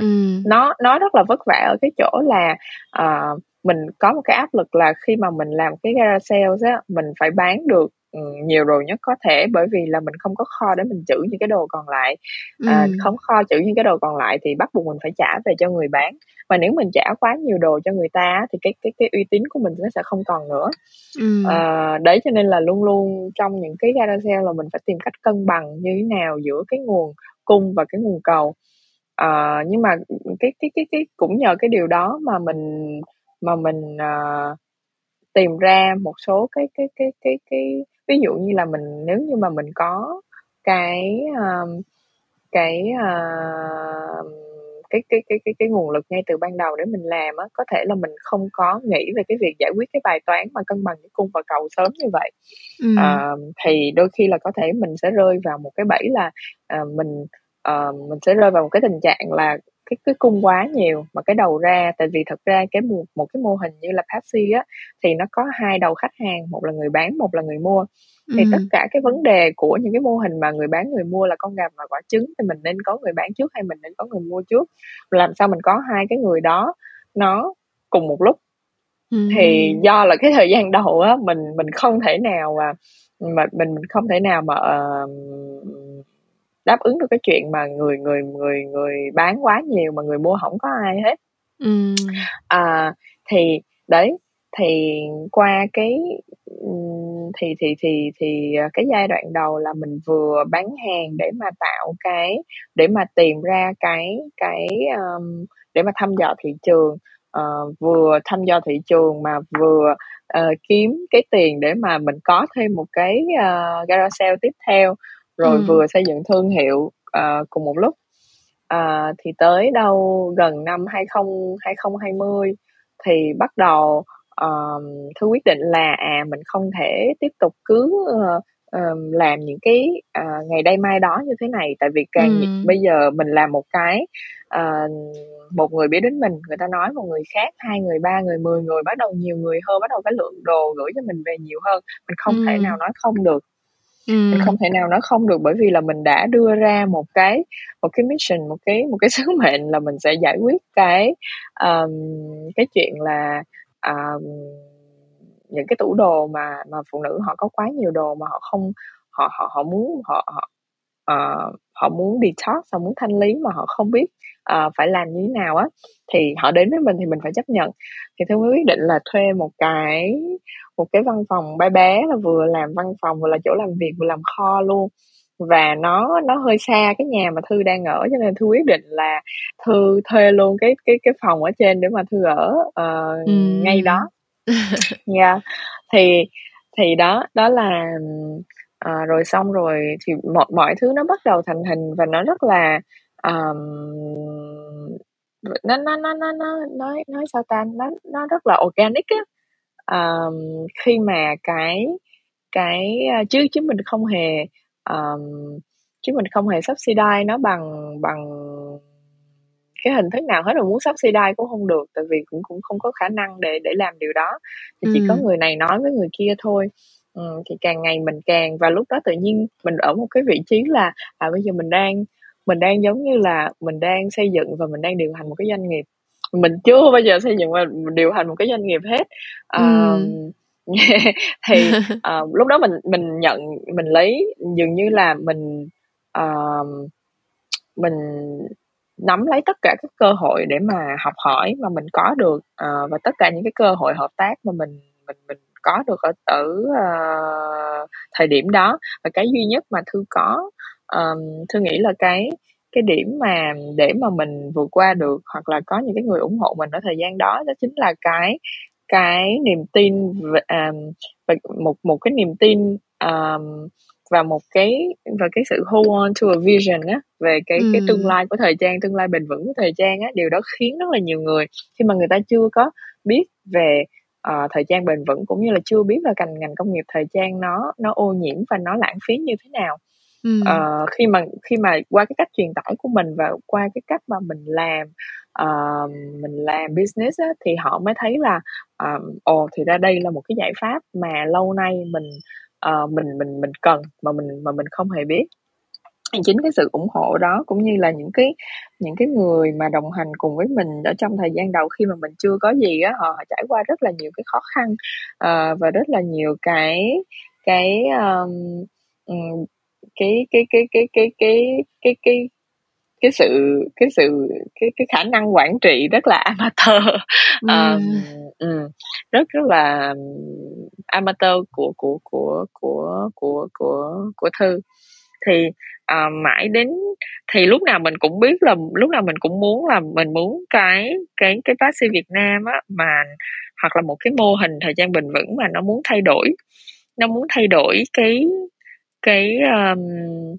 ừ. nó nó rất là vất vả ở cái chỗ là uh, mình có một cái áp lực là khi mà mình làm cái garage sale á, mình phải bán được nhiều đồ nhất có thể, bởi vì là mình không có kho để mình trữ những cái đồ còn lại. à, ừ. Không kho trữ những cái đồ còn lại thì bắt buộc mình phải trả về cho người bán, và nếu mình trả quá nhiều đồ cho người ta thì cái cái cái uy tín của mình nó sẽ không còn nữa. ừ. À, đấy cho nên là luôn luôn trong những cái garage sale là mình phải tìm cách cân bằng như thế nào giữa cái nguồn cung và cái nguồn cầu. À, nhưng mà cái cái cái cái cũng nhờ cái điều đó mà mình mà mình à, tìm ra một số cái cái cái cái cái ví dụ như là mình nếu như mà mình có cái uh, cái uh, cái cái cái cái cái nguồn lực ngay từ ban đầu để mình làm á, có thể là mình không có nghĩ về cái việc giải quyết cái bài toán mà cân bằng giữa cung và cầu sớm như vậy. Ừ. À, thì đôi khi là có thể mình sẽ rơi vào một cái bẫy là à, mình à, mình sẽ rơi vào một cái tình trạng là cái cái cung quá nhiều mà cái đầu ra, tại vì thật ra cái một, một cái mô hình như là Passii á thì nó có hai đầu khách hàng, một là người bán, một là người mua. Thì ừ. tất cả cái vấn đề của những cái mô hình mà người bán người mua là con gà và quả trứng, thì mình nên có người bán trước hay mình nên có người mua trước, làm sao mình có hai cái người đó nó cùng một lúc. ừ. Thì do là cái thời gian đầu á mình mình không thể nào mà mình mình không thể nào mà uh, đáp ứng được cái chuyện mà người người người người bán quá nhiều mà người mua không có ai hết. ừ. À, thì đấy, thì qua cái thì thì thì thì cái giai đoạn đầu là mình vừa bán hàng để mà tạo cái, để mà tìm ra cái cái um, để mà thăm dò thị trường, uh, vừa thăm dò thị trường mà vừa uh, kiếm cái tiền để mà mình có thêm một cái uh, garage sale tiếp theo, rồi ừ. vừa xây dựng thương hiệu uh, cùng một lúc. Uh, thì tới đâu gần năm hai không hai không thì bắt đầu Uh, Thư quyết định là à mình không thể tiếp tục cứ uh, uh, làm những cái uh, ngày đây mai đó như thế này, tại vì càng ừ. bây giờ mình làm một cái uh, một người biết đến mình, người ta nói một người khác, hai người, ba người, mười người, bắt đầu nhiều người hơn, bắt đầu cái lượng đồ gửi cho mình về nhiều hơn, mình không ừ. thể nào nói không được. Ừ. Mình không thể nào nói không được, bởi vì là mình đã đưa ra một cái một cái mission, một cái một cái sứ mệnh là mình sẽ giải quyết cái um, cái chuyện là À, những cái tủ đồ mà mà phụ nữ họ có quá nhiều đồ mà họ không họ họ họ muốn họ họ uh, họ muốn detox, họ muốn thanh lý mà họ không biết uh, phải làm như thế nào á, thì họ đến với mình thì mình phải chấp nhận. Thì tôi mới quyết định là thuê một cái một cái văn phòng bé bé, là vừa làm văn phòng vừa là chỗ làm việc vừa làm kho luôn, và nó nó hơi xa cái nhà mà Thư đang ở, cho nên Thư quyết định là Thư thuê luôn cái cái cái phòng ở trên để mà Thư ở uh, ừ. ngay đó. yeah. thì thì đó đó là uh, rồi xong rồi thì mọi mọi thứ nó bắt đầu thành hình, và nó rất là um, nó nó nó nó nó nói nói sao ta nó nó rất là organic á, um, khi mà cái cái chứ chứ mình không hề Um, chứ mình không hề subsidize nó bằng bằng cái hình thức nào hết, rồi muốn subsidize cũng không được, tại vì cũng cũng không có khả năng để để làm điều đó, thì ừ. chỉ có người này nói với người kia thôi. Ừ, thì càng ngày mình càng, và lúc đó tự nhiên mình ở một cái vị trí là à bây giờ mình đang mình đang giống như là mình đang xây dựng và mình đang điều hành một cái doanh nghiệp, mình chưa bao giờ xây dựng và điều hành một cái doanh nghiệp hết. um, ừ. Thì uh, lúc đó mình mình nhận mình lấy dường như là mình uh, mình nắm lấy tất cả các cơ hội để mà học hỏi mà mình có được, uh, và tất cả những cái cơ hội hợp tác mà mình mình mình có được ở ở uh, thời điểm đó. Và cái duy nhất mà Thư có, um, Thư nghĩ là cái cái điểm mà để mà mình vượt qua được, hoặc là có những cái người ủng hộ mình ở thời gian đó, đó chính là cái cái niềm tin, um, và một một cái niềm tin um, và một cái và cái sự hold on to a vision á, về cái ừ. cái tương lai của thời trang, tương lai bền vững của thời trang á. Điều đó khiến rất là nhiều người, khi mà người ta chưa có biết về uh, thời trang bền vững, cũng như là chưa biết là ngành ngành công nghiệp thời trang nó nó ô nhiễm và nó lãng phí như thế nào. ừ. uh, khi mà khi mà qua cái cách truyền tải của mình và qua cái cách mà mình làm Uh, mình làm business á, thì họ mới thấy là ồ uh, thì ra đây là một cái giải pháp mà lâu nay mình uh, mình mình mình cần mà mình mà mình không hề biết. Chính cái sự ủng hộ đó, cũng như là những cái những cái người mà đồng hành cùng với mình ở trong thời gian đầu khi mà mình chưa có gì á, họ trải qua rất là nhiều cái khó khăn uh, và rất là nhiều cái cái um, cái cái cái cái cái cái cái, cái cái sự cái sự cái cái khả năng quản trị rất là amateur, um, um, rất rất là amateur của của của của của của của Thư. Thì uh, mãi đến thì lúc nào mình cũng biết là lúc nào mình cũng muốn là mình muốn cái cái cái Passii Việt Nam á, mà hoặc là một cái mô hình thời trang bền vững mà nó muốn thay đổi nó muốn thay đổi cái cái um,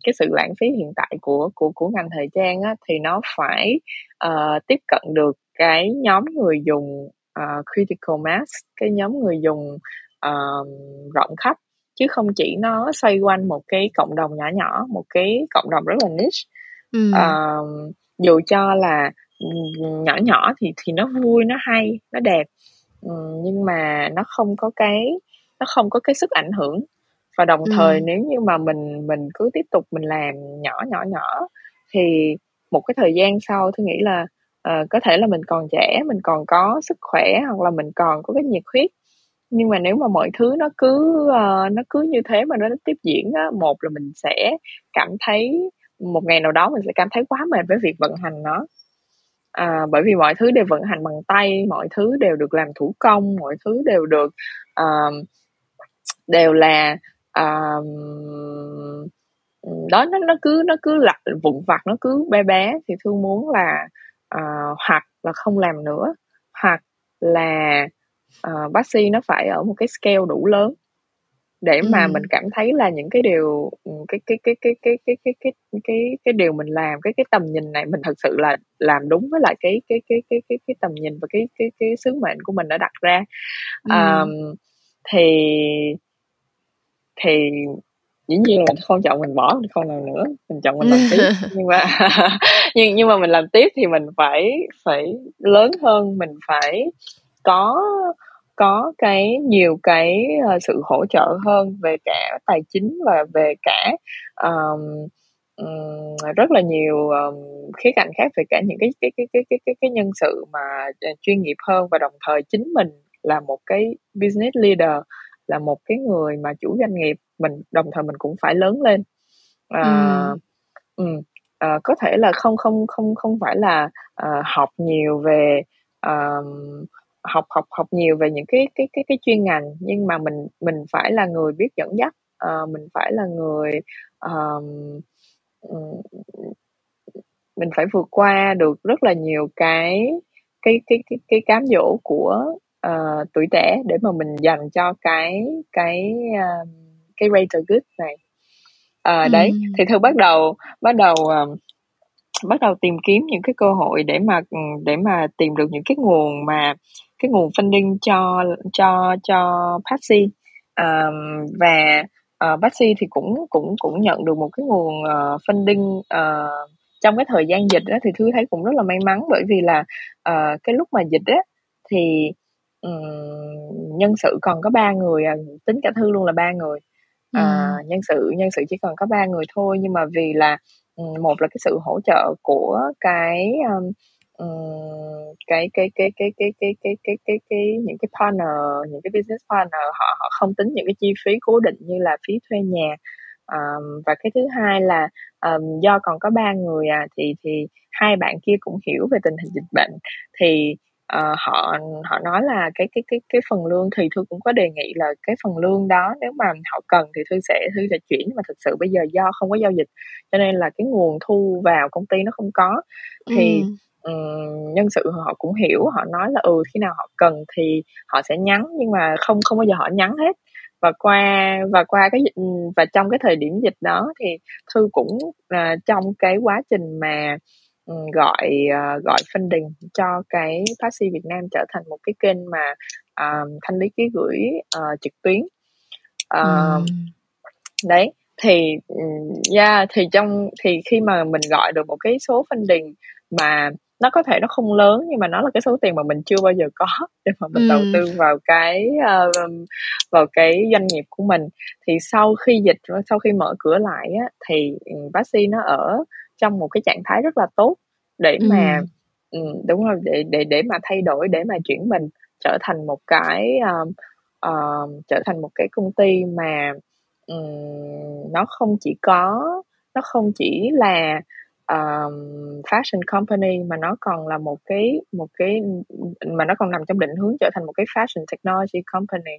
cái sự lãng phí hiện tại của của của ngành thời trang á, thì nó phải uh, tiếp cận được cái nhóm người dùng uh, critical mass, cái nhóm người dùng uh, rộng khắp, chứ không chỉ nó xoay quanh một cái cộng đồng nhỏ nhỏ, một cái cộng đồng rất là niche. Ừ. Uh, dù cho là nhỏ nhỏ thì thì nó vui, nó hay, nó đẹp, uh, nhưng mà nó không có cái nó không có cái sức ảnh hưởng. Và đồng ừ. thời nếu như mà mình mình cứ tiếp tục mình làm nhỏ nhỏ nhỏ thì một cái thời gian sau tôi nghĩ là uh, có thể là mình còn trẻ, mình còn có sức khỏe, hoặc là mình còn có cái nhiệt huyết. Nhưng mà nếu mà mọi thứ nó cứ uh, nó cứ như thế mà nó tiếp diễn á, một là mình sẽ cảm thấy một ngày nào đó mình sẽ cảm thấy quá mệt với việc vận hành nó, à, bởi vì mọi thứ đều vận hành bằng tay, mọi thứ đều được làm thủ công, mọi thứ đều được uh, đều là uh, đó nó nó cứ nó cứ lặt vụn vặt, nó cứ bé bé. Thì Thương muốn là uh, hoặc là không làm nữa, hoặc là Uh, Passii nó phải ở một cái scale đủ lớn để mà ừ. mình cảm thấy là những cái điều cái cái cái cái cái cái cái cái cái cái điều mình làm, cái cái tầm nhìn này mình thật sự là làm đúng với lại cái cái cái cái cái cái tầm nhìn và cái cái cái sứ mệnh của mình đã đặt ra. ừ. um, thì thì dĩ nhiên là mình không chọn mình bỏ, mình không làm nữa, mình chọn mình làm tiếp. nhưng mà nhưng nhưng mà mình làm tiếp thì mình phải phải lớn hơn, mình phải có có cái nhiều cái uh, sự hỗ trợ hơn về cả tài chính và về cả um, um, rất là nhiều um, khía cạnh khác, về cả những cái cái cái cái cái cái, cái nhân sự mà chuyên nghiệp hơn. Và đồng thời chính mình là một cái business leader, là một cái người mà chủ doanh nghiệp, mình đồng thời mình cũng phải lớn lên. Uh, ừ. um, uh, có thể là không không không không phải là uh, học nhiều về um, học học học nhiều về những cái cái cái cái chuyên ngành, nhưng mà mình mình phải là người biết dẫn dắt, uh, mình phải là người um, mình phải vượt qua được rất là nhiều cái cái cái cái, cái cám dỗ của uh, tuổi trẻ để mà mình dành cho cái cái uh, cái greater good này. Uh, ừ. Đấy, thì Thư bắt đầu bắt đầu uh, bắt đầu tìm kiếm những cái cơ hội để mà để mà tìm được những cái nguồn mà cái nguồn funding cho cho cho Passii. Um, và uh, Passii thì cũng cũng cũng nhận được một cái nguồn uh, funding uh, trong cái thời gian dịch đó, thì Thư thấy cũng rất là may mắn, bởi vì là uh, cái lúc mà dịch á thì um, nhân sự còn có ba người, tính cả Thư luôn là ba người. Uh, ừ. nhân sự nhân sự chỉ còn có ba người thôi, nhưng mà vì là một là cái sự hỗ trợ của cái um, cái cái cái cái cái cái cái cái cái cái những cái partner, những cái business partner, họ họ không tính những cái chi phí cố định như là phí thuê nhà. Um, và cái thứ hai là um, do còn có ba người à, thì thì hai bạn kia cũng hiểu về tình hình dịch bệnh, thì uh, họ họ nói là cái cái cái cái phần lương, thì Thư cũng có đề nghị là cái phần lương đó nếu mà họ cần thì Thư sẽ Thư sẽ chuyển, mà thực sự bây giờ do không có giao dịch cho nên là cái nguồn thu vào công ty nó không có, thì ừ. um, nhân sự họ cũng hiểu, họ nói là ừ khi nào họ cần thì họ sẽ nhắn, nhưng mà không không bao giờ họ nhắn hết. Và qua và qua cái và trong cái thời điểm dịch đó thì Thư cũng uh, trong cái quá trình mà gọi uh, gọi funding cho cái Passii Việt Nam trở thành một cái kênh mà uh, thanh lý ký gửi uh, trực tuyến. Uh, mm. Đấy thì yeah, thì trong thì khi mà mình gọi được một cái số funding mà nó có thể nó không lớn, nhưng mà nó là cái số tiền mà mình chưa bao giờ có để mà mình mm. đầu tư vào cái uh, vào cái doanh nghiệp của mình. Thì sau khi dịch, sau khi mở cửa lại á, thì Passii nó ở trong một cái trạng thái rất là tốt để mà ừ. đúng rồi, để để để mà thay đổi, để mà chuyển mình trở thành một cái um, uh, trở thành một cái công ty mà um, nó không chỉ có nó không chỉ là um, fashion company, mà nó còn là một cái một cái mà nó còn nằm trong định hướng trở thành một cái fashion technology company.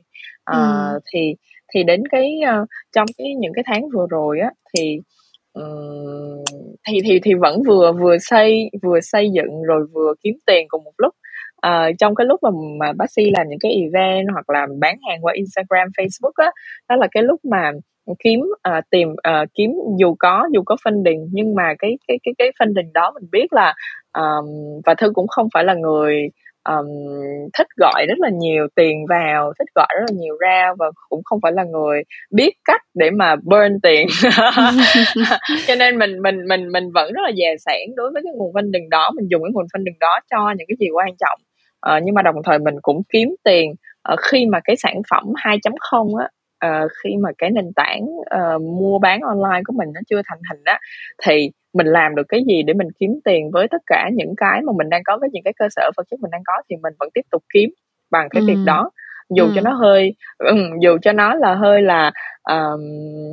Uh, ừ. Thì thì đến cái uh, trong cái những cái tháng vừa rồi á thì Um, thì thì thì vẫn vừa vừa xây vừa xây dựng rồi vừa kiếm tiền cùng một lúc. Uh, trong cái lúc mà mà Passii làm những cái event hoặc là bán hàng qua Instagram, Facebook á, đó, đó là cái lúc mà kiếm uh, tìm uh, kiếm dù có dù có funding, nhưng mà cái cái cái cái funding đó mình biết là um, và Thư cũng không phải là người um, thích gọi rất là nhiều tiền vào, thích gọi rất là nhiều ra, và cũng không phải là người biết cách để mà burn tiền cho nên mình mình mình mình vẫn rất là dè sẻn đối với cái nguồn funding đó. Mình dùng cái nguồn funding đó cho những cái gì quan trọng, uh, nhưng mà đồng thời mình cũng kiếm tiền uh, khi mà cái sản phẩm hai chấm không á, Uh, khi mà cái nền tảng uh, mua bán online của mình nó chưa thành hình á, thì mình làm được cái gì để mình kiếm tiền với tất cả những cái mà mình đang có, với những cái cơ sở vật chất mình đang có, thì mình vẫn tiếp tục kiếm bằng cái ừ. việc đó, dù ừ. cho nó hơi um, dù cho nó là hơi là um,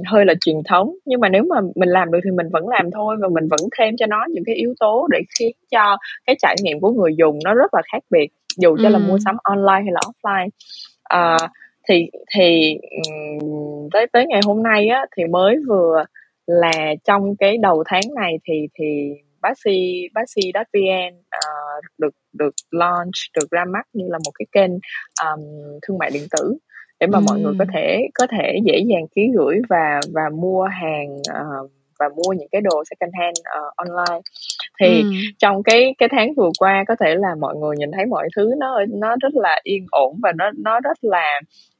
hơi là truyền thống, nhưng mà nếu mà mình làm được thì mình vẫn làm thôi, và mình vẫn thêm cho nó những cái yếu tố để khiến cho cái trải nghiệm của người dùng nó rất là khác biệt, dù cho ừ. là mua sắm online hay là offline. uh, thì thì tới tới ngày hôm nay á, thì mới vừa là trong cái đầu tháng này thì thì Passii Passii.vn uh, được được launch, được ra mắt như là một cái kênh um, thương mại điện tử để mà ừ. mọi người có thể có thể dễ dàng ký gửi và và mua hàng uh, và mua những cái đồ second hand uh, online. Thì ừ. trong cái cái tháng vừa qua, có thể là mọi người nhìn thấy mọi thứ nó nó rất là yên ổn và nó nó rất là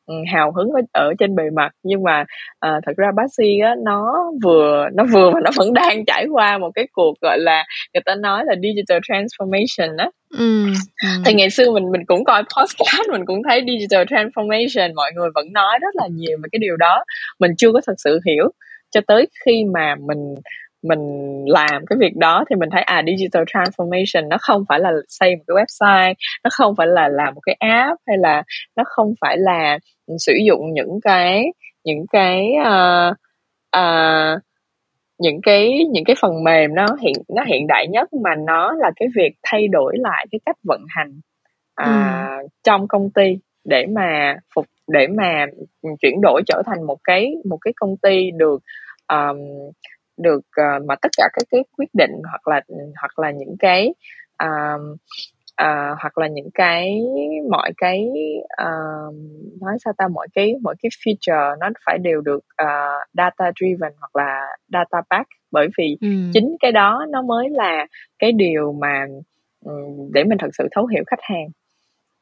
um, hào hứng ở, ở trên bề mặt, nhưng mà uh, thật ra Passii á, nó vừa nó vừa và nó vẫn đang trải qua một cái cuộc gọi là, người ta nói là digital transformation á. Ừ. Ừ. Thì ngày xưa mình mình cũng coi podcast, mình cũng thấy digital transformation, mọi người vẫn nói rất là nhiều về cái điều đó, mình chưa có thật sự hiểu cho tới khi mà mình mình làm cái việc đó, thì mình thấy à, digital transformation nó không phải là xây một cái website, nó không phải là làm một cái app, hay là nó không phải là sử dụng những cái những cái uh, uh, những cái những cái phần mềm nó hiện nó hiện đại nhất, mà nó là cái việc thay đổi lại cái cách vận hành uh, ừ. trong công ty, để mà phục để mà chuyển đổi trở thành một cái một cái công ty được um, được uh, mà tất cả các cái quyết định hoặc là hoặc là những cái um, uh, hoặc là những cái mọi cái uh, nói sao ta mọi cái mọi cái feature nó phải đều được uh, data driven hoặc là data backed, bởi vì ừ. chính cái đó nó mới là cái điều mà um, để mình thật sự thấu hiểu khách hàng.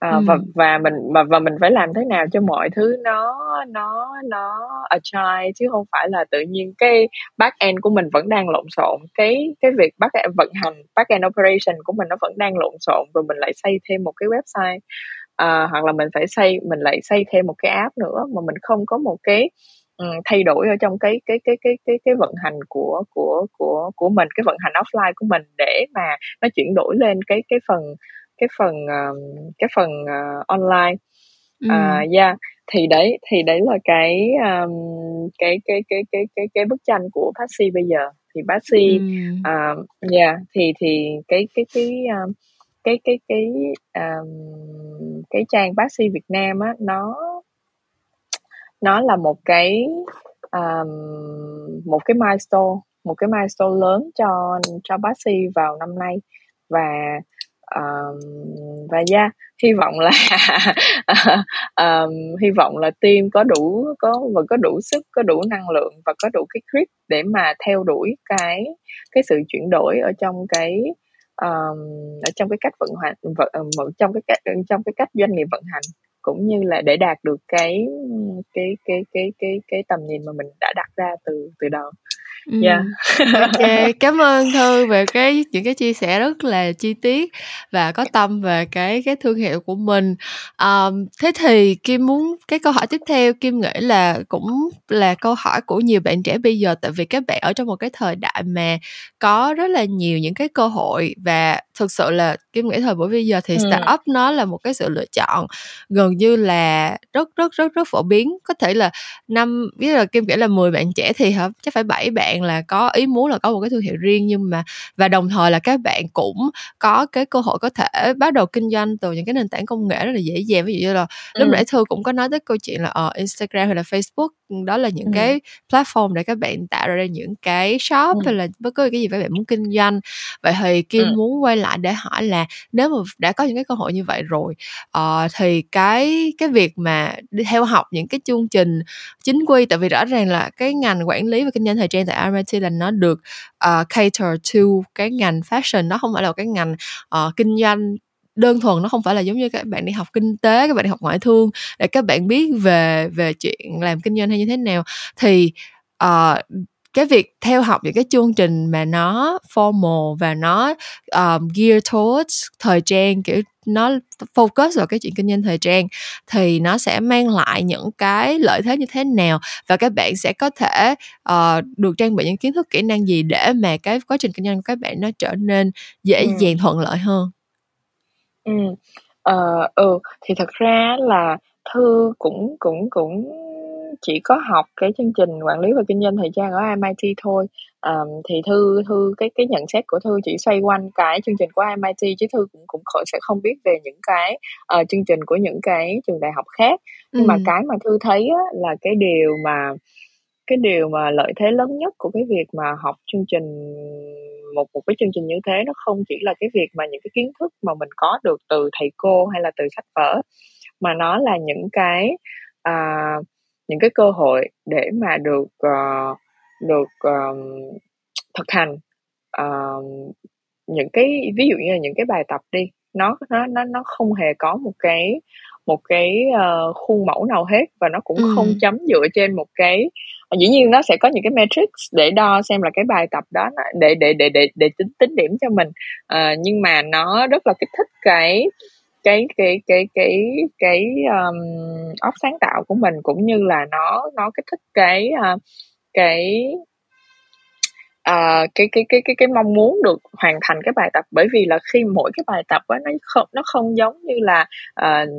Uh, ừ. và và mình và, và mình phải làm thế nào cho mọi thứ nó nó nó agile, chứ không phải là tự nhiên cái back end của mình vẫn đang lộn xộn, cái cái việc back end vận hành, back end operation của mình nó vẫn đang lộn xộn, rồi mình lại xây thêm một cái website, uh, hoặc là mình phải xây mình lại xây thêm một cái app nữa, mà mình không có một cái um, thay đổi ở trong cái cái cái cái cái cái vận hành của của của của mình, cái vận hành offline của mình, để mà nó chuyển đổi lên cái cái phần cái phần um, cái phần uh, online. À uh, yeah, thì đấy thì đấy là cái um, cái cái cái cái cái cái bức tranh của Passii bây giờ. Thì Passii um, yeah, thì thì cái cái cái um, cái cái cái um, cái trang Passii Việt Nam á, nó nó là một cái um, một cái milestone, một cái milestone lớn cho cho Passii vào năm nay, và Um, và yeah, hy vọng là um, hy vọng là team có đủ có vẫn có đủ sức, có đủ năng lượng và có đủ cái grit để mà theo đuổi cái cái sự chuyển đổi ở trong cái um, ở trong cái cách vận hành trong cái cách trong cái cách doanh nghiệp vận hành, cũng như là để đạt được cái cái cái cái cái cái tầm nhìn mà mình đã đặt ra từ từ đầu. Yeah. Okay. Cảm ơn Thư về cái những cái chia sẻ rất là chi tiết và có tâm về cái cái thương hiệu của mình. Um, thế thì Kim muốn cái câu hỏi tiếp theo, Kim nghĩ là cũng là câu hỏi của nhiều bạn trẻ bây giờ, tại vì các bạn ở trong một cái thời đại mà có rất là nhiều những cái cơ hội, và thực sự là Kim nghĩ thời buổi bây giờ thì startup nó là một cái sự lựa chọn gần như là rất rất rất rất phổ biến. Có thể là năm biết là Kim nghĩ là mười bạn trẻ thì hả, chắc phải bảy bạn là có ý muốn là có một cái thương hiệu riêng, nhưng mà và đồng thời là các bạn cũng có cái cơ hội có thể bắt đầu kinh doanh từ những cái nền tảng công nghệ rất là dễ dàng. Ví dụ như là lúc nãy Thư cũng có nói tới câu chuyện là ở Instagram hay là Facebook đó là những ừ. cái platform để các bạn tạo ra những cái shop ừ. hay là bất cứ cái gì các bạn muốn kinh doanh. Vậy thì Kim ừ. muốn quay lại để hỏi là nếu mà đã có những cái cơ hội như vậy rồi uh, thì cái cái việc mà đi theo học những cái chương trình chính quy, tại vì rõ ràng là cái ngành quản lý và kinh doanh thời trang tại rờ em i tê là nó được uh, cater to cái ngành fashion, nó không phải là cái ngành uh, kinh doanh đơn thuần, nó không phải là giống như các bạn đi học kinh tế, các bạn đi học ngoại thương để các bạn biết về về chuyện làm kinh doanh hay như thế nào. Thì uh, cái việc theo học những cái chương trình mà nó formal và nó um, geared towards thời trang, kiểu nó focus vào cái chuyện kinh doanh thời trang, thì nó sẽ mang lại những cái lợi thế như thế nào, và các bạn sẽ có thể uh, được trang bị những kiến thức, kỹ năng gì để mà cái quá trình kinh doanh của các bạn nó trở nên dễ ừ. dàng, thuận lợi hơn? Ừ. Ờ, ừ thì thật ra là Thư cũng cũng cũng chỉ có học cái chương trình quản lý và kinh doanh thời trang ở rờ em i tê thôi. Um, thì Thư Thư cái cái nhận xét của Thư chỉ xoay quanh cái chương trình của rờ em i tê, chứ Thư cũng cũng khỏi, sẽ không biết về những cái uh, chương trình của những cái trường đại học khác. Nhưng ừ. mà cái mà Thư thấy á, là cái điều mà cái điều mà lợi thế lớn nhất của cái việc mà học chương trình một một cái chương trình như thế, nó không chỉ là cái việc mà những cái kiến thức mà mình có được từ thầy cô hay là từ sách vở, mà nó là những cái uh, những cái cơ hội để mà được uh, được uh, thực hành uh, những cái, ví dụ như là những cái bài tập đi, nó nó nó nó không hề có một cái một cái uh, khuôn mẫu nào hết, và nó cũng ừ. không chấm dựa trên một cái, dĩ nhiên nó sẽ có những cái matrix để đo xem là cái bài tập đó để để để để để tính tính điểm cho mình, uh, nhưng mà nó rất là kích thích cái cái cái cái cái cái um, óc sáng tạo của mình, cũng như là nó nó kích thích cái uh, cái Uh, cái, cái cái cái cái mong muốn được hoàn thành cái bài tập, bởi vì là khi mỗi cái bài tập đó, nó không nó không giống như là uh,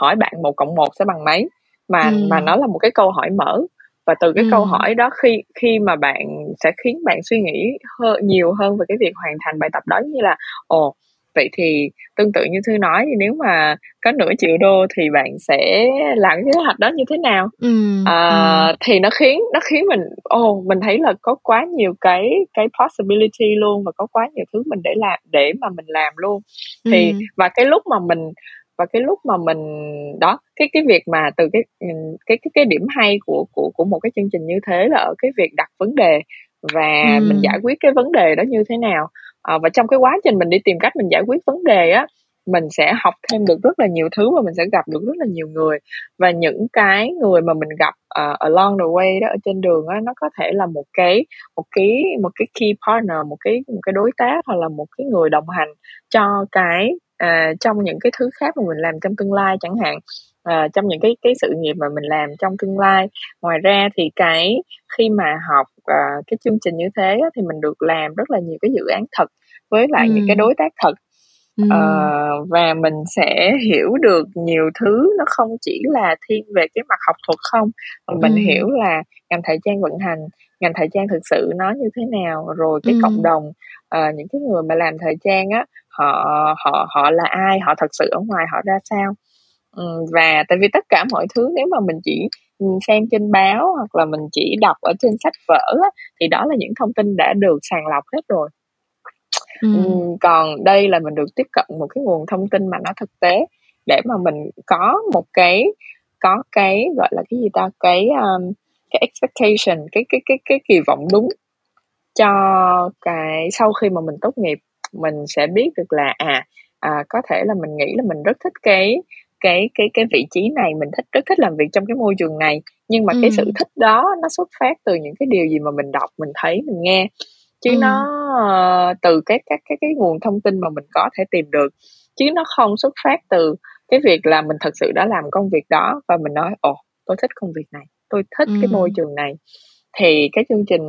hỏi bạn một cộng một sẽ bằng mấy, mà ừ. mà nó là một cái câu hỏi mở, và từ cái ừ. câu hỏi đó khi khi mà bạn sẽ khiến bạn suy nghĩ hơi, nhiều hơn về cái việc hoàn thành bài tập đó, như là ồ vậy thì tương tự như Thư nói, thì nếu mà có nửa triệu đô thì bạn sẽ làm cái kế hoạch đó như thế nào? Ừ, à, ừ. Thì nó khiến nó khiến mình, ồ, oh, mình thấy là có quá nhiều cái cái possibility luôn, và có quá nhiều thứ mình để làm để mà mình làm luôn. Ừ. Thì và cái lúc mà mình và cái lúc mà mình đó cái cái việc mà từ cái cái cái, cái điểm hay của của của một cái chương trình như thế là ở cái việc đặt vấn đề và ừ. mình giải quyết cái vấn đề đó như thế nào. À, và trong cái quá trình mình đi tìm cách mình giải quyết vấn đề á, mình sẽ học thêm được rất là nhiều thứ, và mình sẽ gặp được rất là nhiều người, và những cái người mà mình gặp uh, along the way đó, ở trên đường á, nó có thể là một cái một cái một cái key partner, một cái một cái đối tác, hoặc là một cái người đồng hành cho cái uh, trong những cái thứ khác mà mình làm trong tương lai chẳng hạn, uh, trong những cái cái sự nghiệp mà mình làm trong tương lai. Ngoài ra thì cái khi mà học uh, cái chương trình như thế á, thì mình được làm rất là nhiều cái dự án thật với lại ừ. những cái đối tác thật. Ừ. Uh, và mình sẽ hiểu được nhiều thứ, nó không chỉ là thiên về cái mặt học thuật không, mà mình ừ. hiểu là ngành thời trang vận hành, ngành thời trang thực sự nó như thế nào, rồi cái ừ. cộng đồng, uh, những cái người mà làm thời trang á, họ họ họ là ai, họ thật sự ở ngoài họ ra sao. Um, và tại vì tất cả mọi thứ nếu mà mình chỉ xem trên báo hoặc là mình chỉ đọc ở trên sách vở á, thì đó là những thông tin đã được sàng lọc hết rồi. Ừ. Còn đây là mình được tiếp cận một cái nguồn thông tin mà nó thực tế, để mà mình có một cái có cái gọi là cái gì ta cái um, cái expectation, cái cái cái cái kỳ vọng đúng cho cái sau khi mà mình tốt nghiệp, mình sẽ biết được là à, à có thể là mình nghĩ là mình rất thích cái cái cái cái vị trí này, mình thích rất thích làm việc trong cái môi trường này, nhưng mà ừ. cái sự thích đó nó xuất phát từ những cái điều gì mà mình đọc, mình thấy, mình nghe, chứ ừ. nó uh, từ cái các cái cái nguồn thông tin mà mình có thể tìm được, chứ nó không xuất phát từ cái việc là mình thật sự đã làm công việc đó và mình nói ồ tôi thích công việc này, tôi thích ừ. cái môi trường này. Thì cái chương trình,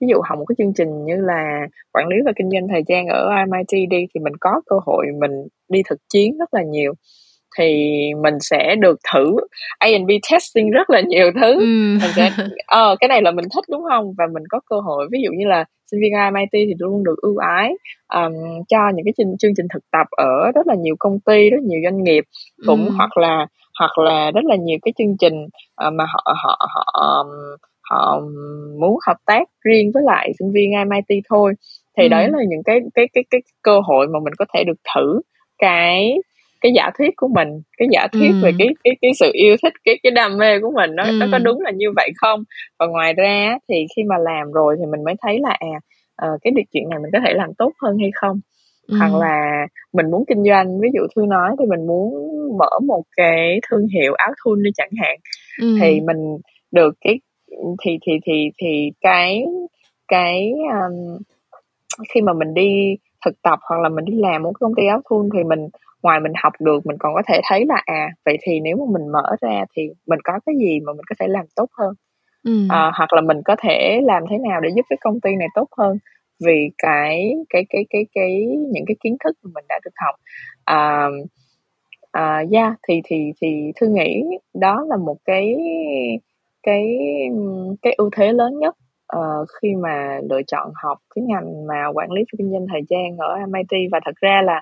ví dụ học một cái chương trình như là quản lý và kinh doanh thời trang ở rờ em i tê đi, thì mình có cơ hội mình đi thực chiến rất là nhiều, thì mình sẽ được thử a and bê testing rất là nhiều thứ. ừ. Mình sẽ ờ cái này là mình thích đúng không, và mình có cơ hội, ví dụ như là sinh viên rờ em i tê thì luôn được ưu ái um, cho những cái chương, chương trình thực tập ở rất là nhiều công ty, rất nhiều doanh nghiệp, cũng ừ. hoặc là hoặc là rất là nhiều cái chương trình mà họ họ họ họ muốn hợp tác riêng với lại sinh viên em ai ti thôi. Thì ừ. đấy là những cái cái cái cái cơ hội mà mình có thể được thử cái cái giả thuyết của mình, cái giả thuyết ừ. về cái cái cái sự yêu thích, cái cái đam mê của mình nó ừ. nó có đúng là như vậy không. Và ngoài ra thì khi mà làm rồi thì mình mới thấy là à, à cái việc chuyện này mình có thể làm tốt hơn hay không. Ừ. Hoặc là mình muốn kinh doanh, ví dụ Thư nói thì mình muốn mở một cái thương hiệu áo thun đi chẳng hạn, ừ. thì mình được cái thì thì thì thì cái cái um, khi mà mình đi thực tập hoặc là mình đi làm một công ty áo thun thì mình ngoài mình học được, mình còn có thể thấy là à vậy thì nếu mà mình mở ra thì mình có cái gì mà mình có thể làm tốt hơn, ừ. à, hoặc là mình có thể làm thế nào để giúp cái công ty này tốt hơn vì cái cái cái cái cái những cái kiến thức mà mình đã được học. À, à, yeah, thì thì thì Thư nghĩ đó là một cái cái cái ưu thế lớn nhất uh, khi mà lựa chọn học cái ngành mà quản lý kinh doanh thời gian ở em ai ti. Và thật ra là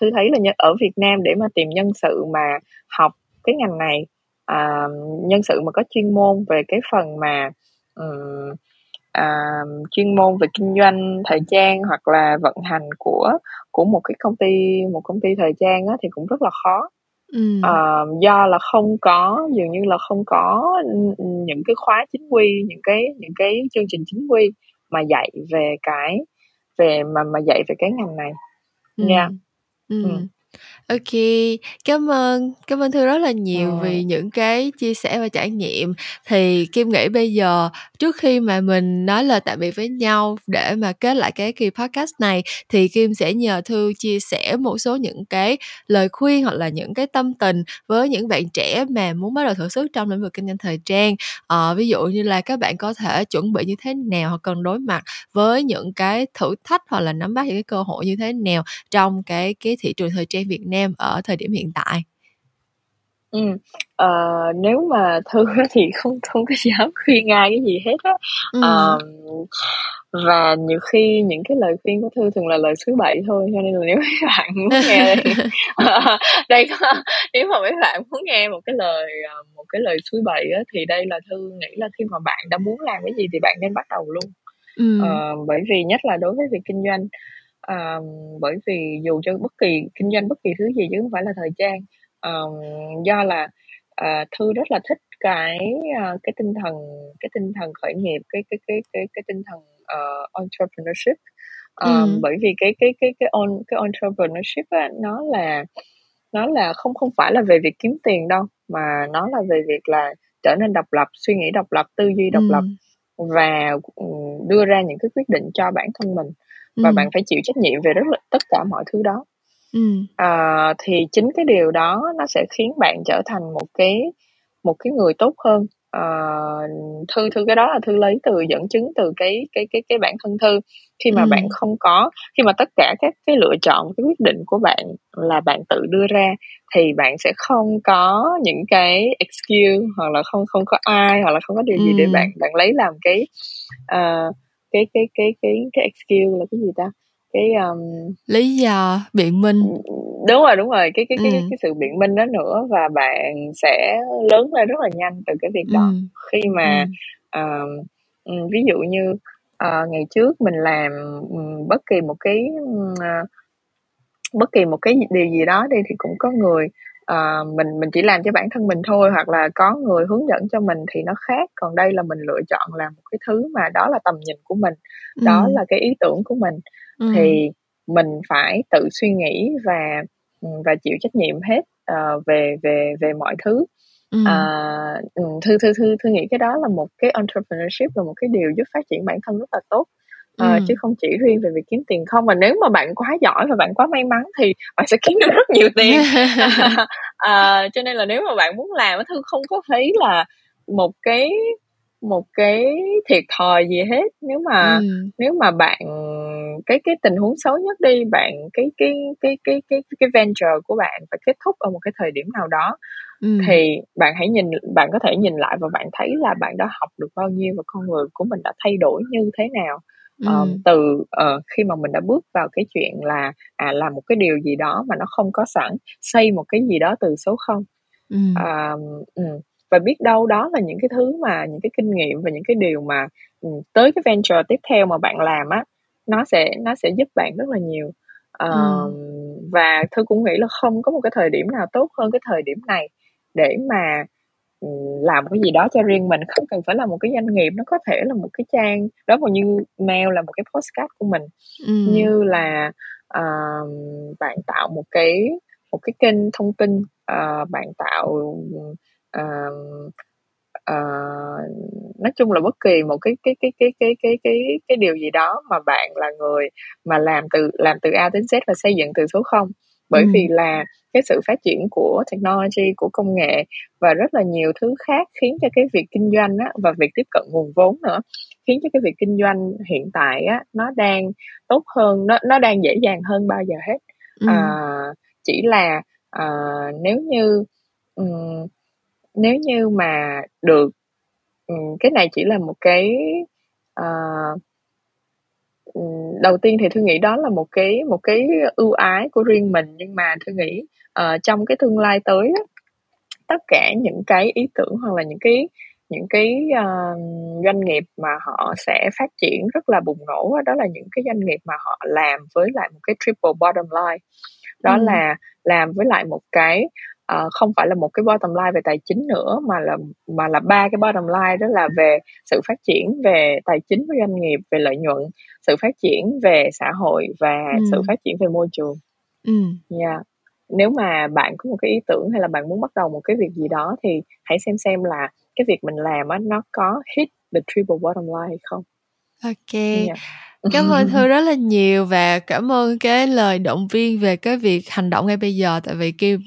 Thư thấy là ở Việt Nam để mà tìm nhân sự mà học cái ngành này, uh, nhân sự mà có chuyên môn về cái phần mà um, À, chuyên môn về kinh doanh thời trang hoặc là vận hành của của một cái công ty một công ty thời trang á, thì cũng rất là khó, ừ. à, do là không có dường như là không có những cái khóa chính quy, những cái những cái chương trình chính quy mà dạy về cái về mà mà dạy về cái ngành này nha. Yeah. ừ. ừ. Ok, cảm ơn cảm ơn Thư rất là nhiều ừ. vì những cái chia sẻ và trải nghiệm. Thì Kim nghĩ bây giờ trước khi mà mình nói lời tạm biệt với nhau để mà kết lại cái kỳ podcast này thì Kim sẽ nhờ Thư chia sẻ một số những cái lời khuyên hoặc là những cái tâm tình với những bạn trẻ mà muốn bắt đầu thử sức trong lĩnh vực kinh doanh thời trang. À, ví dụ như là các bạn có thể chuẩn bị như thế nào hoặc cần đối mặt với những cái thử thách hoặc là nắm bắt những cái cơ hội như thế nào trong cái cái thị trường thời trang Việt Nam ở thời điểm hiện tại. Ừ. À, nếu mà Thư thì không không có dám khuyên ai cái gì hết á. Ừ. À, và nhiều khi những cái lời khuyên của Thư thường là lời thứ bảy thôi, cho nên là nếu mấy bạn muốn nghe thì, à, đây có, nếu mà mấy bạn muốn nghe một cái lời một cái lời thứ bảy á, thì đây là Thư nghĩ là khi mà bạn đã muốn làm cái gì thì bạn nên bắt đầu luôn. Ừ. À, bởi vì nhất là đối với việc kinh doanh. À, bởi vì dù cho bất kỳ kinh doanh bất kỳ thứ gì chứ không phải là thời trang, à, do là à, Thư rất là thích cái cái tinh thần cái tinh thần khởi nghiệp, cái cái cái cái cái tinh thần uh, entrepreneurship, à, ừ. bởi vì cái cái cái cái on cái entrepreneurship á, nó là nó là không không phải là về việc kiếm tiền đâu, mà nó là về việc là trở nên độc lập, suy nghĩ độc lập, tư duy độc ừ. lập và đưa ra những cái quyết định cho bản thân mình. Và ừ. bạn phải chịu trách nhiệm về rất là tất cả mọi thứ đó. ừ. à, Thì chính cái điều đó nó sẽ khiến bạn trở thành một cái một cái người tốt hơn. à, Thư Thư cái đó là Thư lấy từ dẫn chứng từ cái cái cái cái bản thân Thư. Khi mà ừ. bạn không có khi mà tất cả các cái lựa chọn, cái quyết định của bạn là bạn tự đưa ra thì bạn sẽ không có những cái excuse hoặc là không không có ai hoặc là không có điều gì ừ. để bạn bạn lấy làm cái uh, cái cái cái cái cái excuse là cái gì ta, cái um... lý do biện minh, đúng rồi đúng rồi cái cái cái, ừ. cái cái sự biện minh đó nữa. Và bạn sẽ lớn lên rất là nhanh từ cái việc đó. ừ. Khi mà ừ. uh, ví dụ như uh, ngày trước mình làm um, bất kỳ một cái uh, bất kỳ một cái điều gì đó đi thì cũng có người uh, mình mình chỉ làm cho bản thân mình thôi hoặc là có người hướng dẫn cho mình thì nó khác. Còn đây là mình lựa chọn làm một cái thứ mà đó là tầm nhìn của mình, ừ. đó là cái ý tưởng của mình, ừ. thì mình phải tự suy nghĩ và và chịu trách nhiệm hết uh, về về về mọi thứ. ừ. uh, thư thư thư thư nghĩ cái đó là một cái entrepreneurship, là một cái điều giúp phát triển bản thân rất là tốt. Ừ. À, chứ không chỉ riêng về việc kiếm tiền không. Mà nếu mà bạn quá giỏi và bạn quá may mắn thì bạn sẽ kiếm được rất nhiều tiền. à, Cho nên là nếu mà bạn muốn làm Thư không có thấy là một cái một cái thiệt thòi gì hết. Nếu mà ừ. nếu mà bạn cái cái tình huống xấu nhất đi, bạn cái cái cái cái cái cái venture của bạn phải kết thúc ở một cái thời điểm nào đó, ừ. thì bạn hãy nhìn bạn có thể nhìn lại và bạn thấy là bạn đã học được bao nhiêu và con người của mình đã thay đổi như thế nào. Ừ. Từ uh, khi mà mình đã bước vào cái chuyện là à, làm một cái điều gì đó mà nó không có sẵn, xây một cái gì đó từ số không. ừ. À, ừ. Và biết đâu đó là những cái thứ mà những cái kinh nghiệm và những cái điều mà tới cái venture tiếp theo mà bạn làm á, nó sẽ nó sẽ giúp bạn rất là nhiều. Uh, ừ. Và Thư cũng nghĩ là không có một cái thời điểm nào tốt hơn cái thời điểm này để mà làm cái gì đó cho riêng mình, không cần phải là một cái doanh nghiệp, nó có thể là một cái trang đó mà như mail, là một cái podcast của mình, ừ. như là uh, bạn tạo một cái một cái kênh thông tin, uh, bạn tạo uh, uh, nói chung là bất kỳ một cái cái cái cái cái cái cái cái điều gì đó mà bạn là người mà làm từ làm từ A đến Z và xây dựng từ số không. Bởi ừ. vì là cái sự phát triển của technology, của công nghệ và rất là nhiều thứ khác khiến cho cái việc kinh doanh á, và việc tiếp cận nguồn vốn nữa, khiến cho cái việc kinh doanh hiện tại á, nó đang tốt hơn, nó, nó đang dễ dàng hơn bao giờ hết. ừ. À, chỉ là à, nếu như um, nếu như mà được um, cái này chỉ là một cái uh, đầu tiên thì Thư nghĩ đó là một cái một cái ưu ái của riêng mình, nhưng mà Thư nghĩ uh, trong cái tương lai tới á, tất cả những cái ý tưởng hoặc là những cái những cái uh, doanh nghiệp mà họ sẽ phát triển rất là bùng nổ đó, đó là những cái doanh nghiệp mà họ làm với lại một cái triple bottom line, đó ừ. là làm với lại một cái uh, không phải là một cái bottom line về tài chính nữa, mà là mà là ba cái bottom line, đó là về sự phát triển về tài chính của doanh nghiệp, về lợi nhuận, sự phát triển về xã hội và ừ. sự phát triển về môi trường. ừ. yeah. Nếu mà bạn có một cái ý tưởng hay là bạn muốn bắt đầu một cái việc gì đó thì hãy xem xem là cái việc mình làm á, nó có hit the triple bottom line hay không. Ok, yeah. Cảm ơn Thư rất là nhiều và cảm ơn cái lời động viên về cái việc hành động ngay bây giờ, tại vì Kim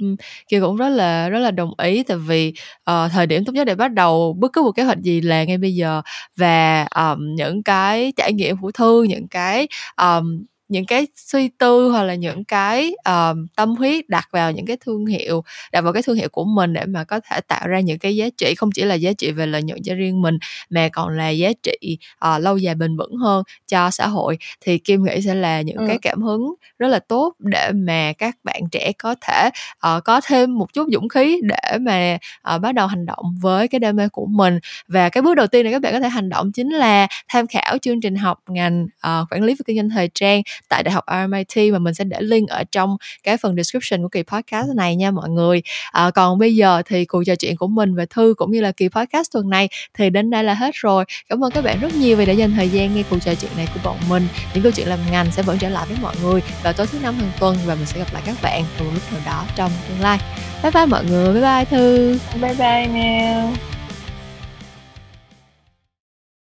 Kim cũng rất là rất là đồng ý, tại vì uh, thời điểm tốt nhất để bắt đầu bất cứ một kế hoạch gì là ngay bây giờ. Và um, những cái trải nghiệm của Thư, những cái um, những cái suy tư hoặc là những cái um, tâm huyết đặt vào những cái thương hiệu, đặt vào cái thương hiệu của mình để mà có thể tạo ra những cái giá trị, không chỉ là giá trị về lợi nhuận cho riêng mình mà còn là giá trị uh, lâu dài bền vững hơn cho xã hội, thì Kim nghĩ sẽ là những ừ. cái cảm hứng rất là tốt để mà các bạn trẻ có thể uh, có thêm một chút dũng khí để mà uh, bắt đầu hành động với cái đam mê của mình. Và cái bước đầu tiên để các bạn có thể hành động chính là tham khảo chương trình học ngành uh, quản lý và kinh doanh thời trang tại Đại học rờ em i tê, mà mình sẽ để link ở trong cái phần description của kỳ podcast này nha mọi người. À, còn bây giờ thì cuộc trò chuyện của mình về Thư cũng như là kỳ podcast tuần này thì đến đây là hết rồi. Cảm ơn các bạn rất nhiều vì đã dành thời gian nghe cuộc trò chuyện này của bọn mình. Những câu chuyện làm ngành sẽ vẫn trở lại với mọi người vào tối thứ năm hàng tuần và mình sẽ gặp lại các bạn vào lúc nào đó trong tương lai. Bye bye mọi người, bye bye Thư. Bye bye Mèo.